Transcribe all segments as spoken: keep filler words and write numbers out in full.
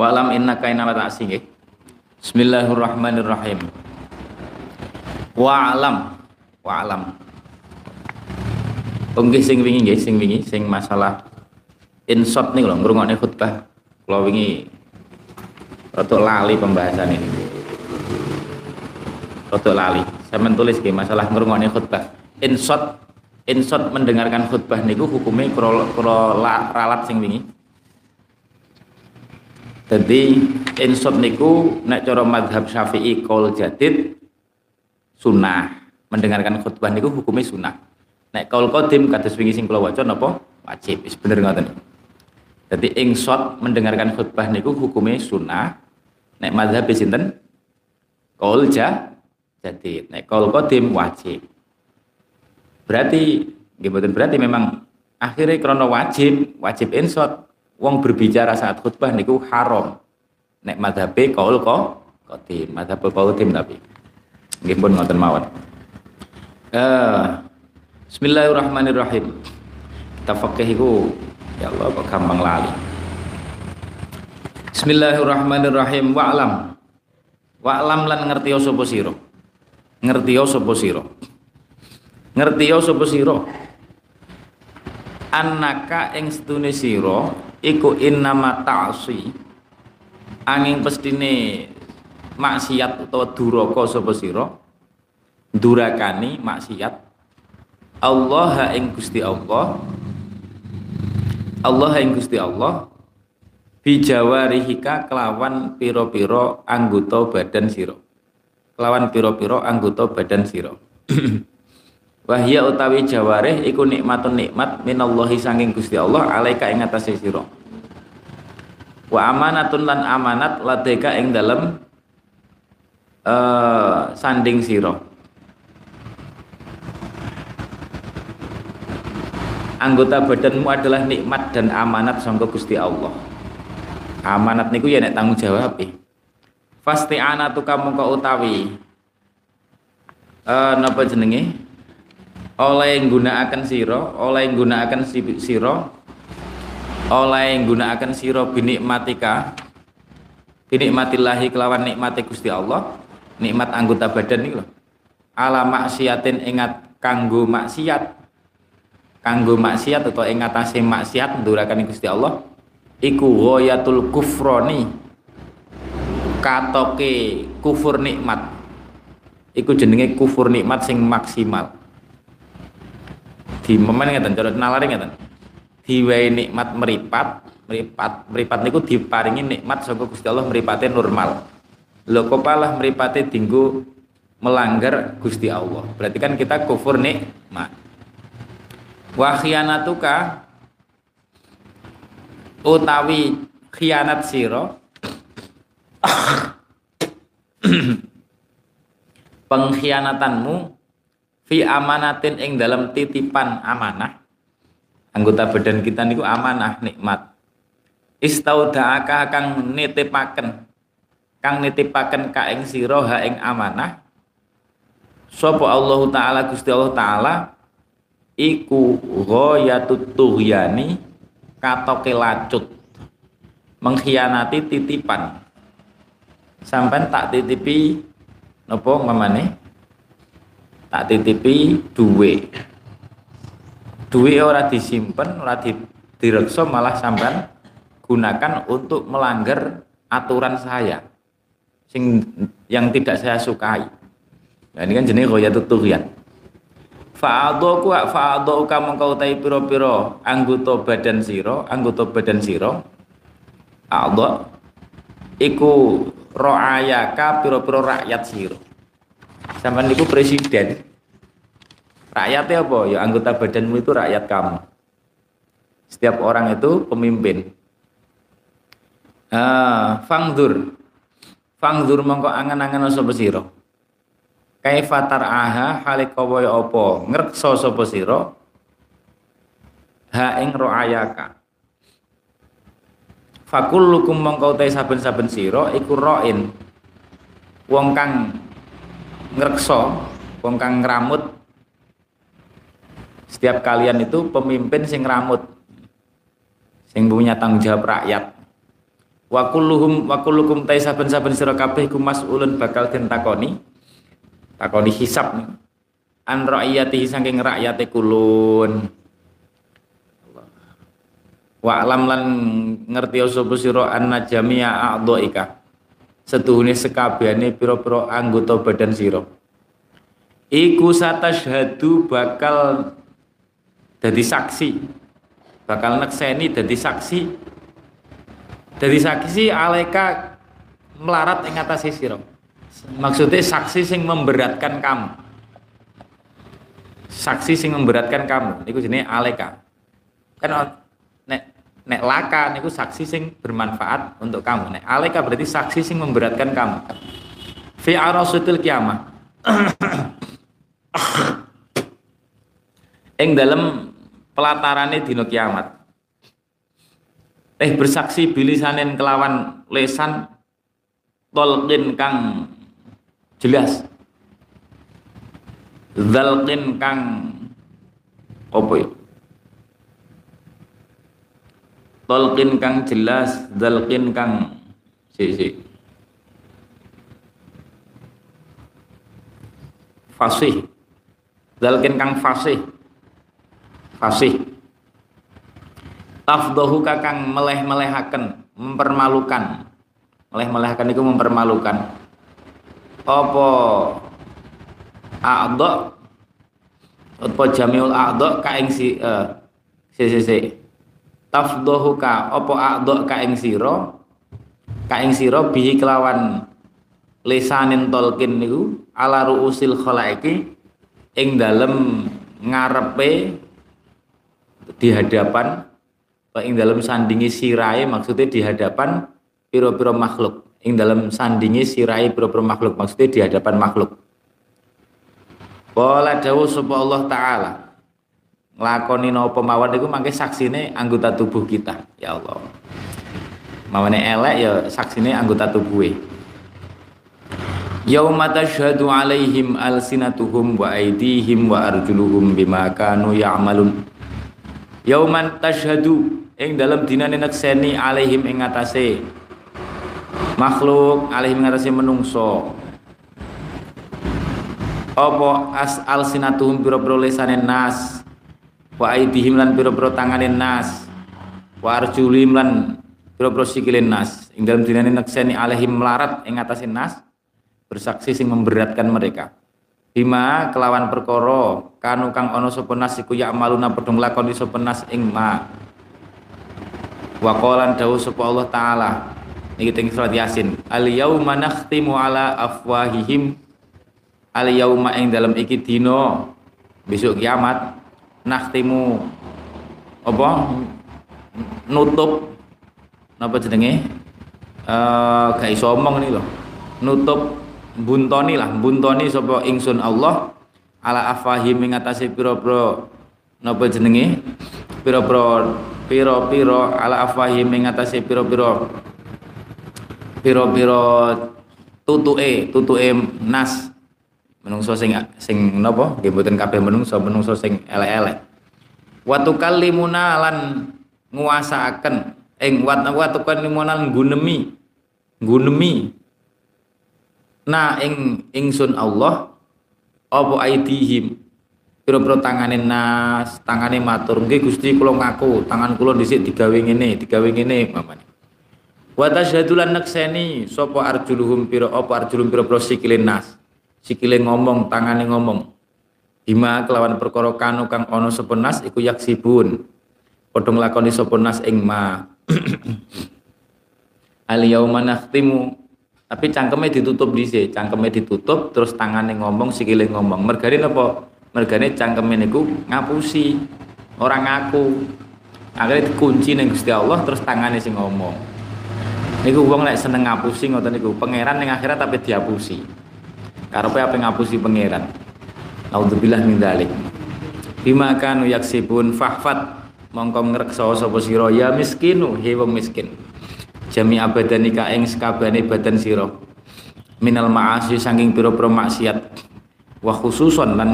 Wa'lam innaka inama ta'asih. Bismillahirrahmanirrahim. Wa'lam, wa'lam. Nggih sing wingi nggih sing wingi sing masalah insot niku lho ngrungokne khutbah kula wingi rada lali pembahasan ini. Rada lali. Saya menulis nggih masalah ngrungokne khutbah. Insot insot mendengarkan khutbah niku hukume kula ralat sing wingi. Jadi insot niku nek cara madhab Syafi'i qaul jadid sunnah, mendengarkan khutbah niku hukumnya sunnah. Nek qaul qadim kados wingi sing kula waca napa wajib, wis bener ngoten. Jadi insot mendengarkan khutbah niku hukumnya sunnah. Nek madhab sinten? Qaul jadid. Nek qaul qadim wajib. Berarti nggih mboten berarti memang akhirnya krana wajib, wajib insot. Wong berbicara saat khutbah niku haram. Nek madhabe qaul qadim, madhabe qadim tapi nggih pun ngoten mawon. Eh Bismillahirrahmanirrahim. Tafaqih iku ya Allah kok gampang lali. Bismillahirrahmanirrahim. Wa'lam. Wa'lam lan ngertiyo sapa sira. Ngertiyo sapa sira. Ngertiyo sapa sira. Annaka ing sedune sira iku innama ta'si angin pestine maksiat utawa duraka sapa sira durakani maksiat Allah ing Gusti Allah Allah ing Gusti Allah bijawarihika kelawan pira-pira anggota badan sira kelawan pira-pira anggota badan sira wahya utawi jawarih iku nikmatun nikmat minallahi sanging Gusti Allah alaika ing atase sira wa amanatun lan amanat ladeka ing dalem uh, sanding sira anggota badanmu adalah nikmat dan amanat sangka Gusti Allah. Amanat niku ya nek tanggung jawab e fasti'anatu kamu kok utawi uh, napa jenenge oleh nggunakaken sira, oleh nggunakaken sira, oleh nggunakaken sira binikmatika, binikmatillahi kelawan nikmate Gusti Allah, nikmat anggota badan niku lho. Ala maksiatin ingat kanggo maksiat. Kanggo maksiat atau ing atase maksiat ndurakane Gusti Allah iku ghayatul kufroni. Katoke kufur nikmat. Iku jenenge kufur nikmat sing maksimal. Di momen ngeten cara nalari ngeten diwai nikmat meripat meripat meripat niku diparingi nikmat saka Gusti Allah meripate normal lho kok malah meripate dinggo melanggar Gusti Allah berarti kan kita kufur nikmat wa khianatuka utawi khianat sira pengkhianatanmu fi amanatin ing dalam titipan amanah anggota badan kita niku amanah nikmat istaudaaka kang nitipaken kang nitipaken ka ing sira ha ing amanah sapa Allah taala Gusti Allah taala iku ghayatut tughyani katoke lacut mengkhianati titipan sampean tak titipi napa mamane tak titipi duwe duwe ora disimpen ora direksa malah sampean gunakan untuk melanggar aturan saya sing yang tidak saya sukai nah ini kan jenis ghayatul tughyan fa'adhu wa fa'adhu kamu kau tai pira-pira anggota badan sira anggota badan sira adha iku ra'ayaka pira-pira rakyat sira sampean niku presiden. Rakyatnya apa? Ya anggota badanmu itu rakyat kamu. Setiap orang itu pemimpin. Ah, fangdur. Fangdur mongko angen-angen sapa sira. Kaifa tar'aha halika waya apa? Ngrekso sapa sira? Ha ing ra'ayaka. Fakullukum mongko te saben-saben sira iku ra'in. Wong kang ngrekso wong kang ngramut setiap kalian itu pemimpin sing ramut, sing punya tanggung jawab rakyat. Wa kulluhum wa kullukum ta saben-saben sira kabeh iku mas'ulun bakal den takoni. Takoni hisab nih. An ra'iyatihi saking rakyate kulun. Wa alam lan ngerti sapa sira anna jami'a a'dhaika. Setuhune sekabehane pira-pira anggota badan sira. Iku satashhadu bakal dadi saksi. Bakal nekseni dadi saksi. Dadi saksi alaika melarat ing atase sira. Maksudnya saksi sing memberatkan kamu. Saksi sing memberatkan kamu niku jenenge alaika. Kan nek nek laka niku saksi sing bermanfaat untuk kamu. Nek alaika berarti saksi sing memberatkan kamu. Fi arasatil kiamah. Ing dalem pelatarane dino kiamat. Eh bersaksi bilisanen kelawan lesan tolqin kang jelas. Zalqin kang opo ya? Tolqin kang jelas, zalqin kang sisi. Fasih. Zalqin kang fasih. Fasih tafdahu kakang meleh-melehaken, mempermalukan. Meleh-melehaken itu mempermalukan. Apa a'dha apa jamiul a'dha ka ing si eh si si si tafdahu ka apa a'dha ka ing sira ka ing sira bihi kelawan lisanin tolkin niku ala ruusil khalaiki ing dalem ngarepe di hadapan ing dalam sandingi sirai, maksudnya di hadapan piro-piro makhluk ing dalam sandingi sirai piro-piro makhluk, maksudnya di hadapan makhluk. Qala dawu sapa Allah taala nglakoni napa mawon iku mangke saksine anggota tubuh kita. Ya Allah, mawone elek ya saksine anggota tubuhe. Yauma tashhadu alaihim alsinatuhum wa aydihim wa arjuluhum bima kanu ya'malun. Yauman tashhadu ing dalam dinane nekseni alaihim ing atase makhluk, alaihim ing atase menungso apa as alsinatuhum pira-pira lesane nas wa aidihim lan pira-pira tangane nas wa arjulim lan pira-pira sikile nas ing dalam dinane nekseni alaihim melarat ing atase nas bersaksi sing memberatkan mereka bima kelawan perkara kanu kang ono sapa nas iku ya maluna padha nglakoni sapa nas ing ma wa qalan dawu sapa Allah taala niki teng surat Yasin al yauma nakhtimu ala afwahihim al yauma ing dalem iki dina besok kiamat nakhtimu apa nutup napa jenenge eh gak iso omong niki lho nutup buntoni lah buntoni sapa ingsun Allah ala afahim ing atase pira-pira napa jenenge pira-pira pira-pira ala afahim ing atase pira-pira pira-pira tutuke tutuke nas menungso sing sing napa nggih mboten kabeh menungso menungso sing elek-elek wa tukallimuna lan nguasaaken ing wa tukallimuna nggunemi nggunemi na ing ingsun Allah apa aidihim pira-pira tangane nas tangane matur nggih Gusti kula ngaku tangan kula dhisik digawe ngene digawe ngene mamane wa tasyadulan nakseni sapa arjuluhum pira apa arjulum pira-pira sikile nas sikile ngomong tangane ngomong bima kelawan perkara kanu kang ana sapa nas iku yaksibun padha nglakoni sapa nas ing ma al yauma nakhtimu tapi cangkeme ditutup dhisik, cangkeme ditutup terus tangane ngomong, sikile ngomong. Mergane napa? Mergane cangkeme niku ngapusi, ora ngaku. Akhire dikunci ning Gusti Allah terus tangane sing ngomong. Niku wong lek seneng ngapusi ngoten niku, pangeran ning akhirat tapi diapusi. Karepe ape ngapusi pangeran. Naudzubillah min dzalik. Bima kanu yaksibun fahfat mongko ngreksa sapa sira ya miskinu, he wong miskin. Jami abadani ka ing sekabehane badan sira minal ma'asi saking pira-pira maksiat wa khususan lan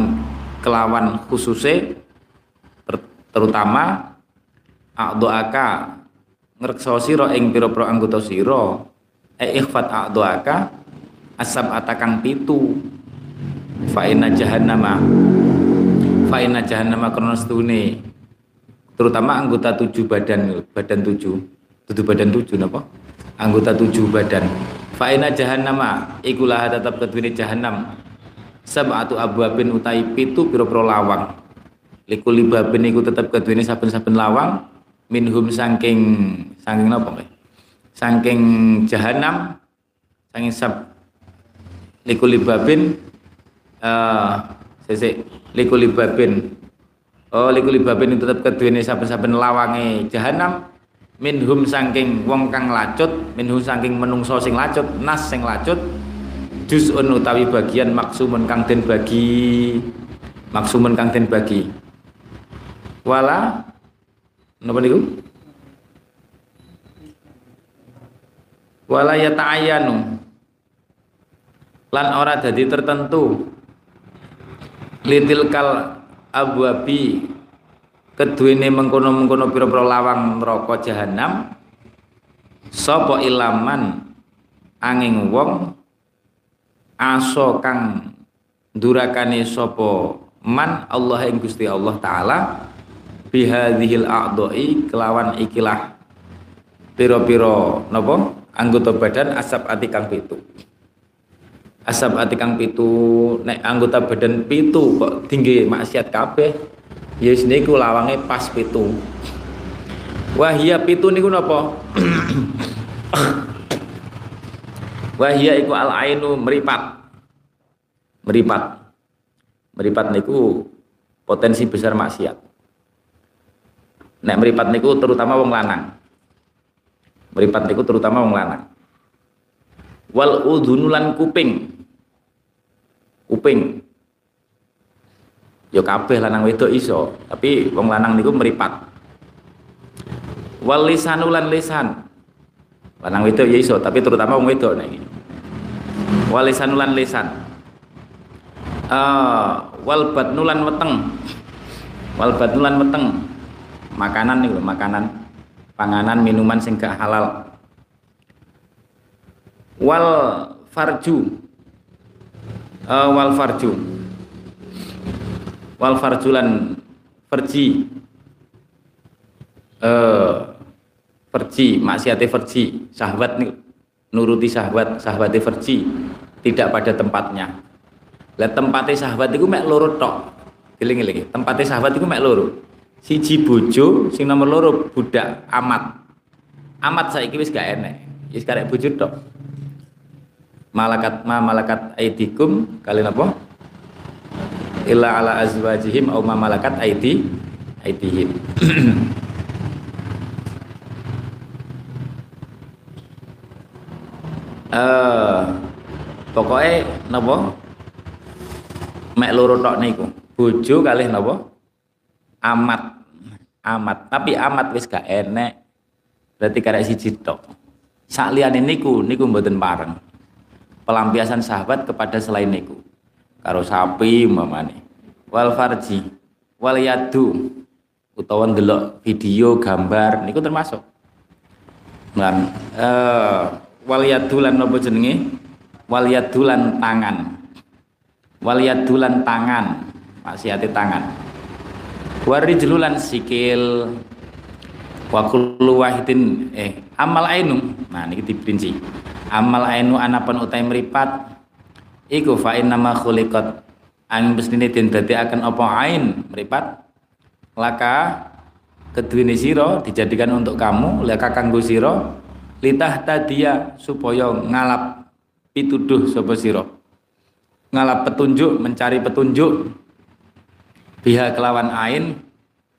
kelawan khususe terutama a'doaka ngrekso sira ing pira-pira anggota sira e ikhfat a'doaka asab atakang pitu fa inna jahannama fa inna jahannama kronostune terutama anggota tujuh badan badan tujuh tujuh badan tujuh napa anggota tujuh badan fa inna jahannama iku laha tetep kedune jahannam sab'atu abwabin utai pitu pira-pira lawang likuli babin iku tetep kedune saben-saben lawang minhum saking saking napa saking jahannam saking sab likuli babin uh, sesek likuli babin oh likuli babin tetep kedune saben-saben lawange jahannam minhum saking wong kang lacut minhum saking menungso sing lacut nas sing lacut juz'un utawi bagian maksumun kang den bagi maksumun kang den bagi wala napa niku wala yata'ayanu lan ora dadi tertentu litil kal abwabi keduene mengkono-mengkono pira-pira lawang neraka jahanam sapa ilaman angin wong aso kang durakane sapa man Allah ing Gusti Allah taala bihadzihil a'doi kelawan ikilah pira-pira napa anggota badan asap ati kang pitu asap ati kang pitu nek anggota badan pitu kok tinggi maksiat kabeh yes niku lawange pas pitu. Wahia pitu niku napa? Wahia iku al ainu meripat. Meripat. Meripat niku potensi besar maksiat. Nek meripat niku terutama wong lanang. Meripat niku terutama wong lanang. Wal udhunulan kuping. Kuping ya kabeh lanang wedok iso tapi wong lanang niku meripat wal lisanu lan lisan lanang wedok ya iso tapi terutama wong wedok nek wal lisanu lan lisan uh, wal batnu lan weteng wal batnu lan weteng makanan niku makanan panganan minuman sing gak halal wal farju uh, wal farju wal farjulan farji uh, farji maksiate farji syahwat nih nuruti syahwat syahwate farji tidak pada tempatnya lah tempatnya syahwat itu mek loro tok eling-eling tempatnya syahwat itu mek loro siji bojo sing nomor loro budak amat amat saiki wis gak enek wis karek bojo tok malakat ma malakat aidikum kalian apa illa ala azwajihim aw ma malakat aidi aidihim eh pokoke napa mek loro tok niku bojo kalih napa amat amat tapi amat wis gak enek berarti karek siji tok sak liyane niku niku mboten pareng pelampiasan sahabat kepada selain niku karo sapi mamane wal farji wal yadu utawa ndelok video gambar niku termasuk lan eh wal yadu lan napa jenenge wal yadu lan tangan wal yadu lan tangan maksiate tangan warijlu lan sikil wa kullu wahidin eh amal ainu nah niki diprinci amal ainu anapan utai meripat iku fa'in nama khuliqat angin pesnini dan berarti akan apa ain meripat laka kedwini siro dijadikan untuk kamu laka kanggo siro litah tadia supaya ngalap pituduh sopo siro ngalap petunjuk mencari petunjuk biha kelawan ain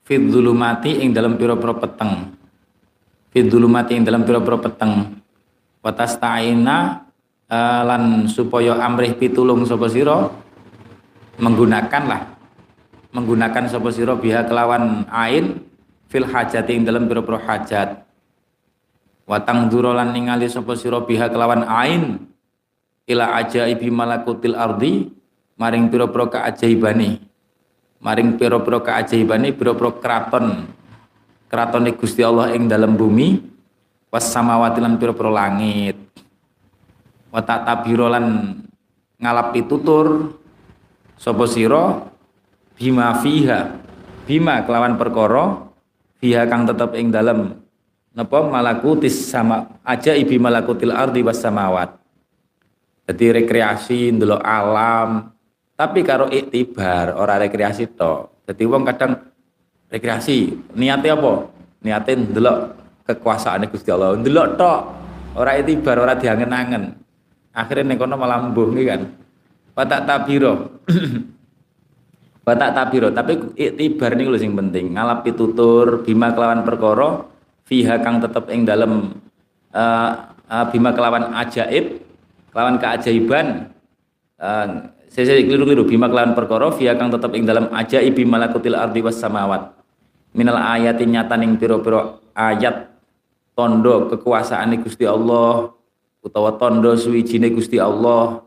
fit zulumati ing dalam pira-pira peteng fit zulumati ing dalam pira-pira peteng watas ta'ina Uh, lan supaya amrih pitulung sapa sira menggunakan lah menggunakan sapa sira biha kelawan ain fil hajati ing dalam pira-pira hajat watang dura lan ningali sapa sira biha kelawan ain ila ajaibi malakutil ardi maring pira-pira kaajaibane maring pira-pira keajaibane pira-pira kraton kratone Gusti Allah ing dalam bumi was samawati lan pira-pira langit wa ta tabirolan ngalap ditutur sapa sira bima fiha bima kelawan perkara fiha kang tetep ing dalam napa malakutis sama ajaibi malakutil ardi was samawat. Jadi rekreasi ndelok alam tapi karo iktibar ora rekreasi to. Jadi wong kadang rekreasi niatnya apa? Niatnya ndelok kekuasaane Gusti Allah, ndelok tok, ora iktibar, ora diangen-angen. Akhire ning kono malah mbuh iki kan. Batak tabiro. Batak tabiro, tapi iktibar niku lho sing penting. Ngalap pitutur bima kelawan perkara fiha kang tetep ing dalem uh, uh, bima kelawan ajaib, kelawan keajaiban. Uh, saya keliru-keliru bima kelawan perkara fiha kang tetep ing dalam ajaibi malakutil ardi was samawat minal ayati nyataning pira-pira ayat tondo kekuasaane Gusti Allah utawa tondo suwijine Gusti Allah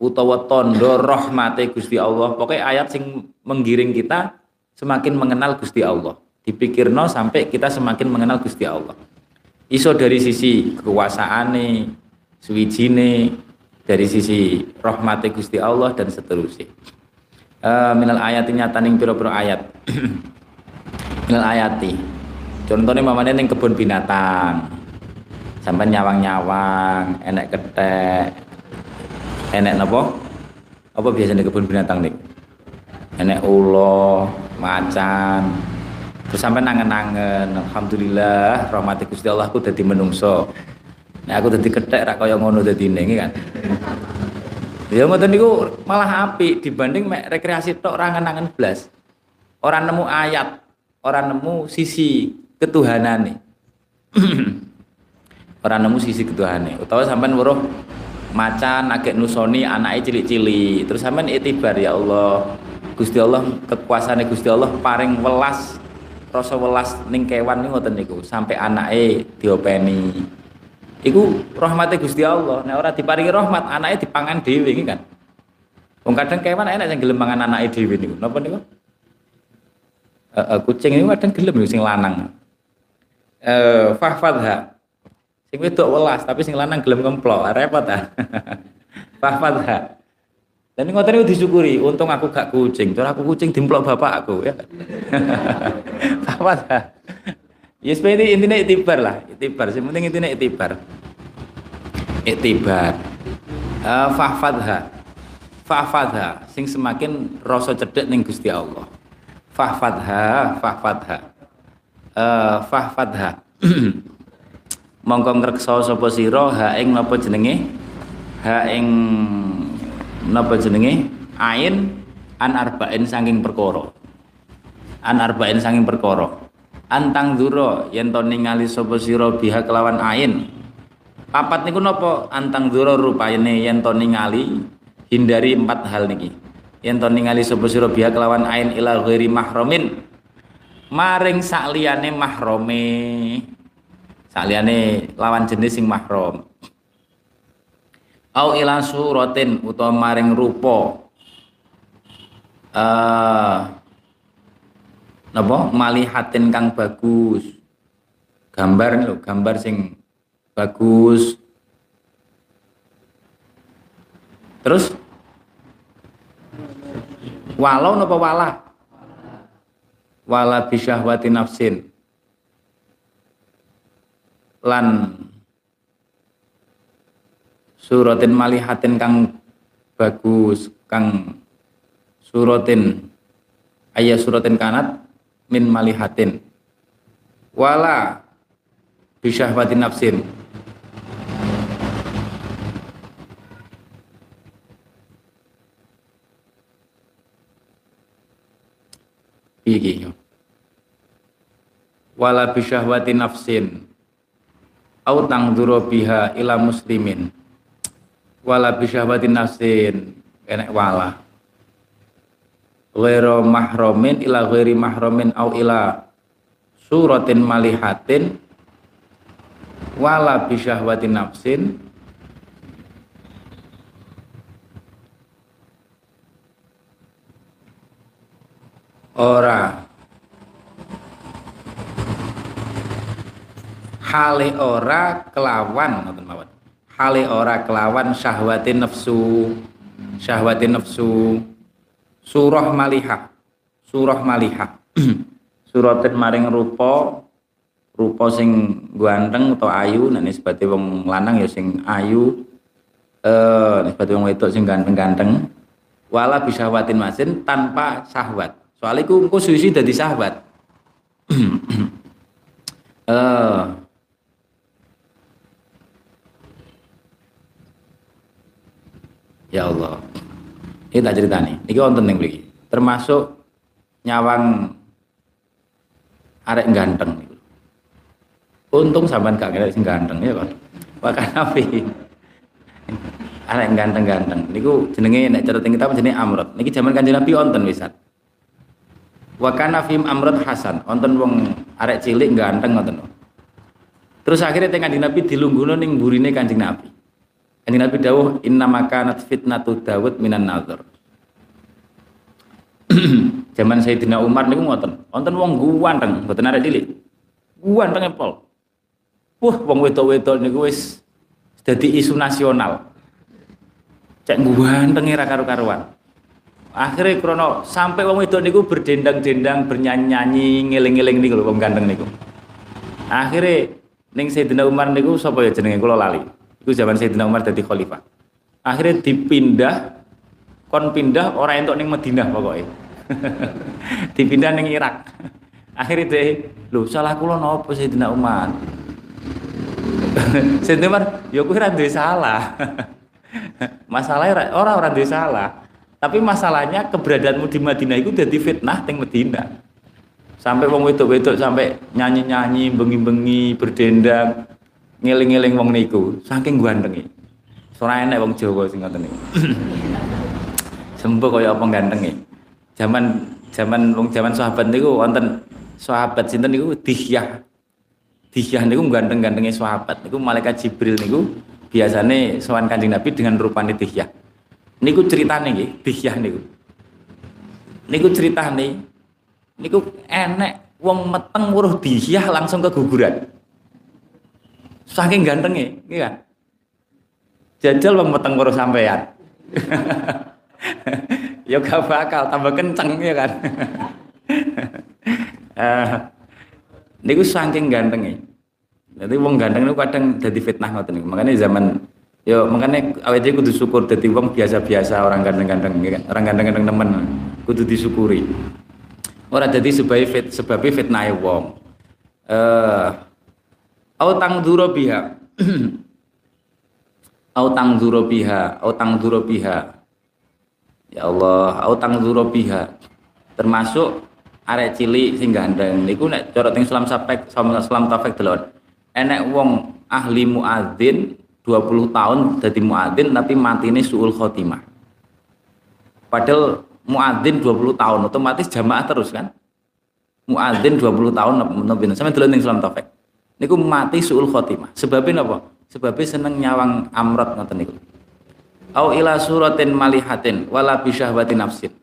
utawa tondo rahmate Gusti Allah. Pokoknya ayat sing menggiring kita semakin mengenal Gusti Allah, dipikirno sampai kita semakin mengenal Gusti Allah, iso dari sisi kekuasaane suwijine, dari sisi rahmati Gusti Allah dan seterusnya. Uh, minal ayati nyataning pira-pira ayat. Minal ayati. Contohnya mamane ning kebun binatang. Sampai nyawang-nyawang, enek ketek. Enek napa? Apa biasanya kebun binatang nih? Enek ulo, macan. Terus sampai nangen-nangen, alhamdulillah rahmati Gusti Allah aku dadi menungso. Nah aku dadi ketek ra kaya ngono dadine iki kan. Ya ngoten niku malah apik dibanding mek rekreasi tok ra ngenangen blas. Ora nemu ayat, ora nemu sisi ketuhanane. Ora nemu sisi ketuhanane. Utawa sampean weruh macan agek nusoni anake cilik-cilik. Terus sampean iktibar ya Allah. Gusti Allah kekuasaane Gusti Allah paring welas rasa welas ning kewan niku ngoten niku sampai anake diopeni. Iku rahmate Gusti Allah. Nek ora diparingi rahmat, anake dipangan dhewe iki kan. Wong kadang kewan enak sing gelem mangan anake dhewe niku. Napa niku? Heeh, kucing niku kadang gelem sing lanang. Eh, fahfadha. Sing wedok welas, tapi sing lanang gelem ngemplok, repot ah. Fahfadha. Dan ngoten niku disyukuri, untung aku gak kucing. Terus aku kucing dimplok bapakku ya. Fahfadha. Ya seperti intinya iktibar lah, iktibar. Yang penting intinya iktibar. Iktibar. Uh, fahfadha. Fahfadha. Sing semakin rasa cedek ning Gusti Allah. Fahfadha, fahfadha. Uh, fahfadha. Mongko ngreksa sapa sira ha ing napa jenenge? Ha ing napa jenenge? Ain an arba'in saking perkara. An arba'in saking perkara. Antang duro yen to ningali sapa sira biha kelawan ain. Papat niku napa? Antang duro rupane yen to ningali, hindari empat hal niki. Yen to ningali sapa sira biha kelawan ain ila ghairi mahramin. Maring sakliyane mahrame. Sakliyane lawan jenis sing mahram. Au ila suratin utawa maring rupa. Eh uh, napa malihatin kang bagus, gambar lho, gambar sing bagus. Terus walau napa wala wala bisyahwati nafsin lan suratin malihatin kang bagus, kang suratin ayat suratin kanat min malihatin wala bisyahwati nafsin iki wala bisyahwati nafsin au tangduro biha ila muslimin wala bisyahwati nafsin enek wala ghairu mahramin ila ghairi mahramin au ila suratin malihatin wala bisyahwati nafsin ora hale ora kelawan ngoten mawon. Hale ora kelawan syahwatin nafsu. Syahwatin nafsu. Surah malihah. Surah malihah. Suratin maring rupa rupa sing ganteng atau ayu, nah nisbate wong lanang ya sing ayu. Eh nisbate wong wedok sing ganteng-ganteng. Wala bisahwatin masin tanpa syahwat. Soalnya ku engko suwisi dadi syahwat. Eh ya Allah, ini tak cerita nih, ini konten yang beli, termasuk nyawang arek ganteng. Untung sampean gak kira sing ganteng ya kan, bahkan nabi arek ganteng-ganteng. Ini ku jenenge nek cara kita jenenge amrod. Niki zaman Kanjeng Nabi wonten wisan. Wa kana fihim amrod hasan, wonten wong arek cilik ganteng wonten. Terus akhirnya teng Kanjeng Nabi dilungguhno ning mburine Kanjeng Nabi. Kanjeng Nabi dawuh innama kanat fitnatu Daud minan nazar. Zaman Sayyidina Umar niku ngoten. Wonten wong ganteng, mboten arek cilik. Ganteng pol. Wah, wong wedok-wedok niku wis dadi isu nasional. Cek ganteng ra karo-karuan. Akhire krana sampai wong wedok niku berdendang-dendang, bernyanyi-nyanyi, ngeling-ngeling niku lho wong ganteng niku. Akhire ning Sayyidina Umar niku sapa ya jenenge kula lali. Itu zaman Sayyidina Umar dadi khalifah. Akhirnya dipindah, kon pindah ora entuk ning Madinah pokoke. Dipindah ning Irak. Akhirnya deh, lho salah kula napa Sayyidina Umar? Sayyidina Umar, ya kuwi ora duwe salah. Masalahnya ora ora duwe salah. Tapi masalahnya keberadaanmu di Madinah itu dadi fitnah teng Madinah. Sampai wong wedok-wedok sampai nyanyi-nyanyi, bengi-bengi, berdendang, ngeling-ngeling wong niku saking gantenge. Ora enek wong Jawa sing ngoten niku. Sembo kaya apa gantenge. Zaman zaman wong zaman sahabat niku wonten sahabat sinten niku Dihyah. Dihyah niku ganteng-gantenge sahabat. Niku malaikat Jibril niku biasane sowan Kanjeng Nabi dengan rupane Dihyah. Niku critane nggih, Dihyah niku. Niku critane niku enek wong meteng weruh Dihyah langsung keguguran. Saking gantengnya, ini kan jajal wong meteng karo sampean. Ya gak bakal tambah kenceng ya kan. Eh niku saking gantengnya. Dadi wong ganteng niku kadang dadi fitnah ngoten niku. Makane zaman ya makane awake dhewe kudu syukur dadi wong biasa-biasa, orang ganteng-ganteng ya kan. Orang ganteng-ganteng nemen kudu disyukuri. Ora dadi sebabe fit sebabe fitnahe wong. Eh au tangdzuro biha au tangdzuro biha au tangdzuro biha ya Allah au tangdzuro biha termasuk arek cilik sing gandeng niku nek cara teng Islam sapek sama Islam tafek delon enek wong ahli muadzin dua puluh tahun dadi muadzin tapi matine suul khotimah padahal muadzin dua puluh tahun otomatis jamaah terus kan muadzin dua puluh tahun menapa sampe delon teng Islam tafek niku mati suul khotimah. Sebabnya apa? Sebabnya seneng nyawang amrod ngoten niku. Au ila suratin malihatin wala bi syahwati nafsin.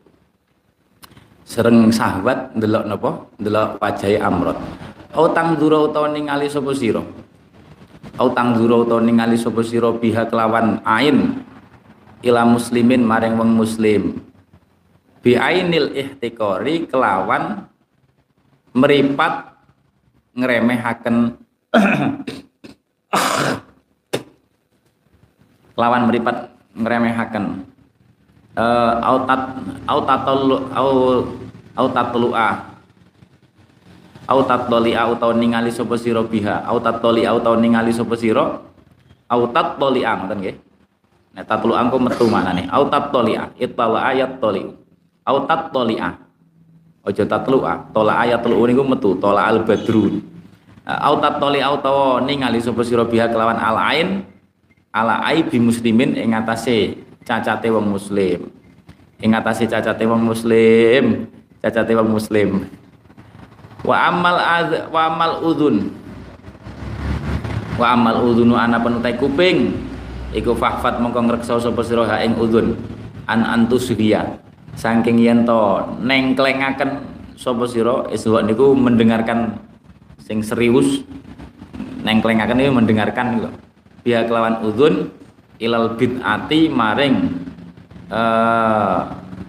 Sereng syahwat ndelok napa? Ndelok wajahe amrod. Au tangdzura utawa ningali sapa sira. Au tangdzura utawa ningali sapa sira biha kelawan ain ila muslimin maring wong muslim. Bi ainil ihtiqari kelawan meripat ngeremehaken lawan meripat ngeremehaken eh autat autatul au autatlu'a autatli auton ningali sapa sira biha autatli auton ningali sapa sira autatli ngoten nggih nek tatlu'an ku metu maknane autatli itala ayat toli autatli ojo tatlu'a tola ayatul niku metu tola al badru autat toli auto ningali sapa sira biha kelawan al ain ala aibi muslimin ing atase cacate wong muslim ing atase cacate wong muslim cacate wong muslim wa amal wa amal udhun wa amal udhunu ana penutai kuping iku fahfat mongko ngreksa sapa sira ha ing udhun an antusriya saking yen to nengklengaken sapa sira iswa niku mendengarkan sing serius nengklengaken niku mendengarkan niku biya kelawan udzun ilal bid'ati maring eh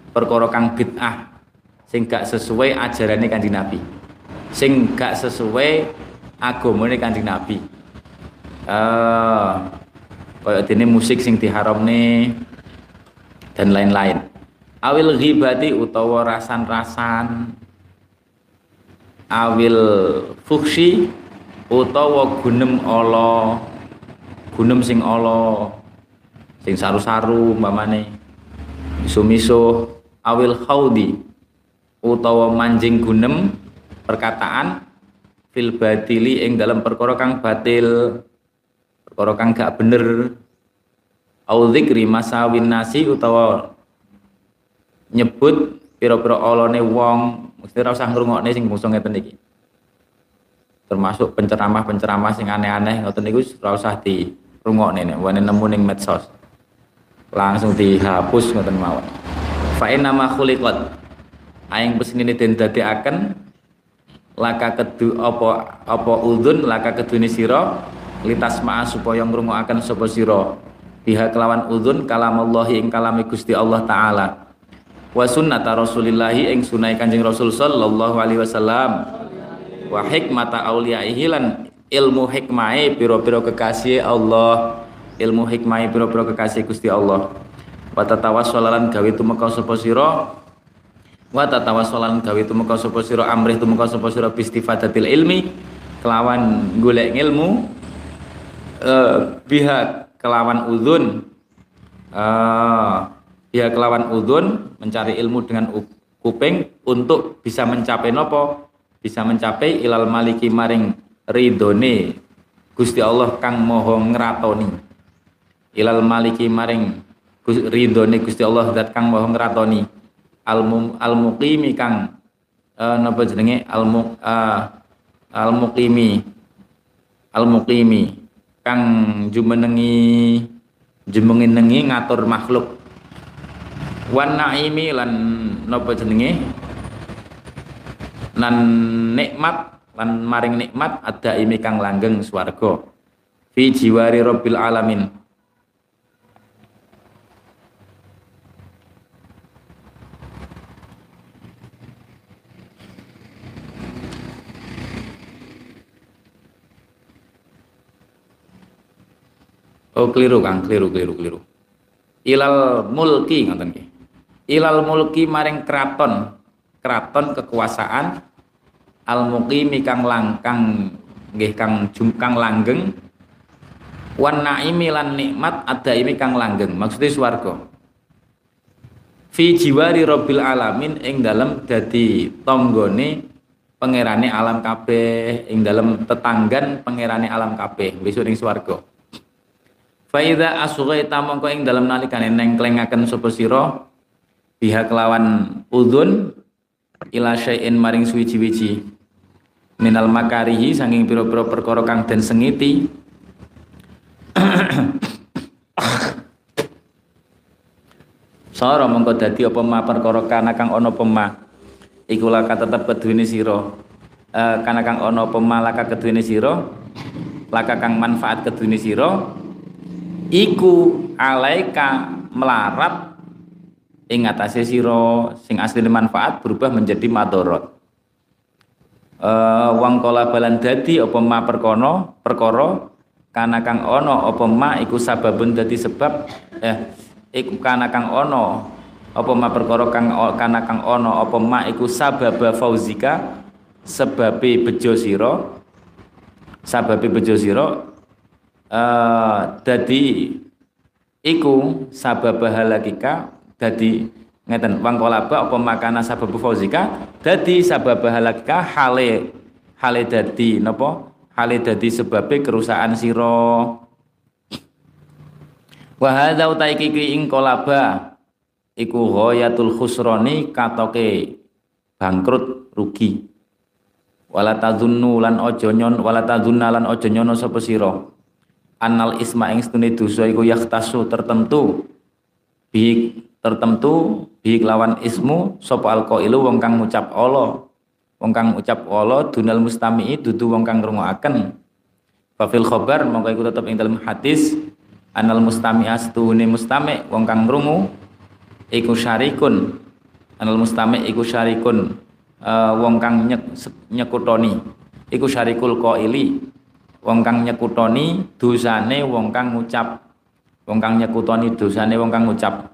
perkara kang bid'ah sing gak sesuai ajarane Kanjeng Nabi, sing gak sesuai agamane Kanjeng Nabi. Eh kaya dene musik sing diharamne dan lain-lain. Awil ghibati utawa rasan-rasan, awil fuksi utawa gunem ala, gunem sing ala, sing saru-saru umpamane, miso-miso. Awil khawdi utawa manjing gunem perkataan fil batili ing dalam perkara kang batil, perkara kang gak bener. Au dzikri masawin nasi utawa nyebut pira-pira olone wong, mesti ora usah ngrungokne sing bangsa ngeten iki. Termasuk penceramah-penceramah sing aneh-aneh ngoten niku ora usah dirungokne, nek wene nemu ning medsos langsung dihapus ngoten mawon. Fa inna ma khuliqat aing pesnine den dadekaken laka kedu apa apa udun laka kedune sira litas ma'a supaya ngrungokaken sapa sira biha kelawan udun kalamallahi ing kalame Gusti Allah taala. Wa sunnata rasulillahi ing sunai Kanjeng Rasul sallallahu alaihi wasallam wa hikmata auliyaihi lan ilmu hikmahe pira-pira kekasih Allah, ilmu hikmahe pira-pira kekasih Gusti Allah. Wa tatawassalan gawe tumeka sapa sira wa tatawassalan gawe tumeka sapa sira amrih tumeka sapa sira bistifadatil ilmi kelawan golek ilmu uh, biha kelawan udhun uh, ya kelawan udhun mencari ilmu dengan kuping untuk bisa mencapai nopo, bisa mencapai ilal maliki maring ridhone Gusti Allah kang moho ngratoni, ilal maliki maring ridhone Gusti Allah dat kang moho ngratoni almu almuqimi kang uh, nopo jenenge almu uh, almuqimi almuqimi kang jumenengi jumenengi ngatur makhluk wan naimi lan napa jenenge lan nikmat lan maring nikmat adaimi kang langgeng swarga fi jiwari rabbil alamin oh keliru kang keliru keliru keliru ilal mulki ngoten nggih ilal mulki maring kraton, kraton kekuasaan al muqimi kang langkang nggih kang jumkang langgeng wan naimi lan nikmat adaimi kang langgeng maksudnya swarga fi jiwari rabbil alamin ing dalem dadi tanggane pangerane alam kabeh ing dalem tetanggan pangerane alam kabeh besok ning swarga fa idza asghaita mongko ing dalem nalikane nengklengaken sapa sira pihak lawan udhun ila syai'in maring suwiji-wiji minal makarihi sanging pira-pira perkara kang den sengiti sora mongko dadi apa ma perkara kana kang ana pema iku laka tetep kedune sira eh kana kang ana pema laka kedune sira laka kang manfaat kedune sira iku alaika melarat ing atase sira sing asline manfaat berubah menjadi madharat. Eh wong kala balan dadi apa ma perkono perkara kana kang ana apa ma iku sababun dadi sebab eh iku kana kang ana apa ma perkara kang kana kang ana apa ma iku sababa fauzika sebabe bejo sira sababe bejo sira eh dadi iku sababa halakika dadi ngeten wang kolaba apa makana sabab fauzika dadi sabab halaka hale hale dadi napa hale dadi sebabe kerusakan sira wa hadza utaiki ing kolaba iku ghayatul khusrani katoke bangkrut rugi wala tadzunnu lan aja nyon wala tadzunna lan aja nyono sapa sira annal isma ing setune dosa iku yahtasu tertentu bi tertentu bi lawan ismu sapa alqailu wong kang ngucap Allah wong kang ucap wala dunal mustami'i dudu wong kang ngrungokaken. Fa fil khabar mongko iku tetep ing dalam hadis anal mustami' astune mustami' wong kang ngrungu iku syarikun. Anal mustami' iku syarikun uh, wong kang nyek, nyekutoni iku syarikul qaili. Wong kang nyekutoni dosane wong kang ngucap. Wong kang nyekutoni dosane wong kang ngucap.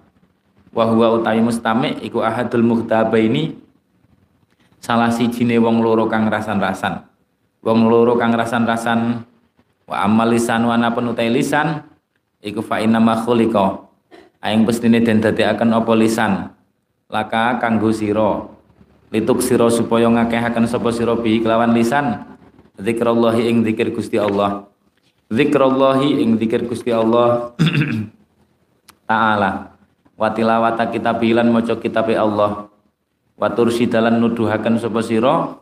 Wa huwa utawi mustami' iku ahadul mughtabaini salah sijine wong loro kang rasan-rasan. Wong loro kang rasan-rasan wa amal lisan wa ana penutai lisan iku fa inna ma khuliqa. Aing pestine den dadekaken apa lisan. Laka kanggo sira. Lituk sira supaya ngakehaken sapa sira bi kelawan lisan. Zikrullahi ing zikir Gusti Allah. Zikrullahi ing zikir Gusti Allah Ta'ala. Watilawata kitabilan moco kitabi Allah. Watur sidalan nuduhakan sopo siro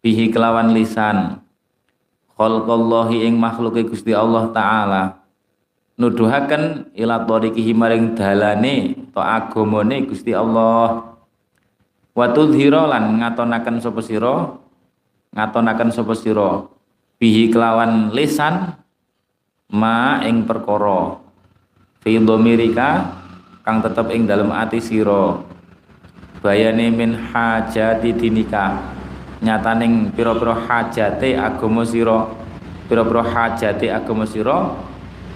bihi kelawan lisan. Kholqallahi ing makhluki Gusti Allah Ta'ala. Nuduhakan ila tariqihi maring dalane to agomone Gusti Allah. Watudhira lan ngatonakan sopo siro ngatonakan sopo siro bihi kelawan lisan ma ing perkara fi dhamirika kang tetep ing dalam ati siro bayane min hajati dinika nyataning pira-pira hajate agama siro pira-pira hajate agama siro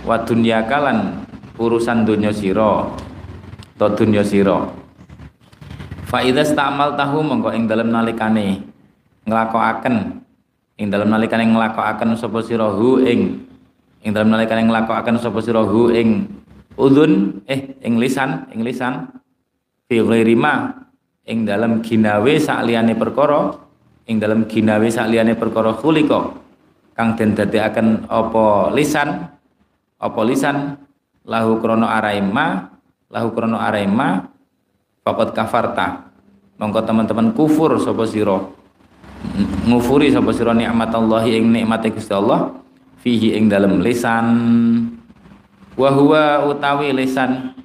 wa dunyakalan urusan dunya siro to dunya siro fa idza ta'mal tahu mengko ing dalam nalikane nglakokaken ing dalam nalikane nglakokaken sapa sira hu ing ing dalam nalikane nglakokaken sapa sira hu ing udun eh ing lisan ing lisan fi ghairi ma ing dalam ginawe sak liyane perkara ing dalam ginawe sak liyane perkara khulika kang den dadekaken apa lisan apa lisan lahu krana araima lahu krana araima faqad kafarta mongko teman-teman kufur sapa sira ngufuri sapa sira nikmatallahi ing nikmate Gusti Allah fihi ing dalam lisan. Wa huwa utawi lisan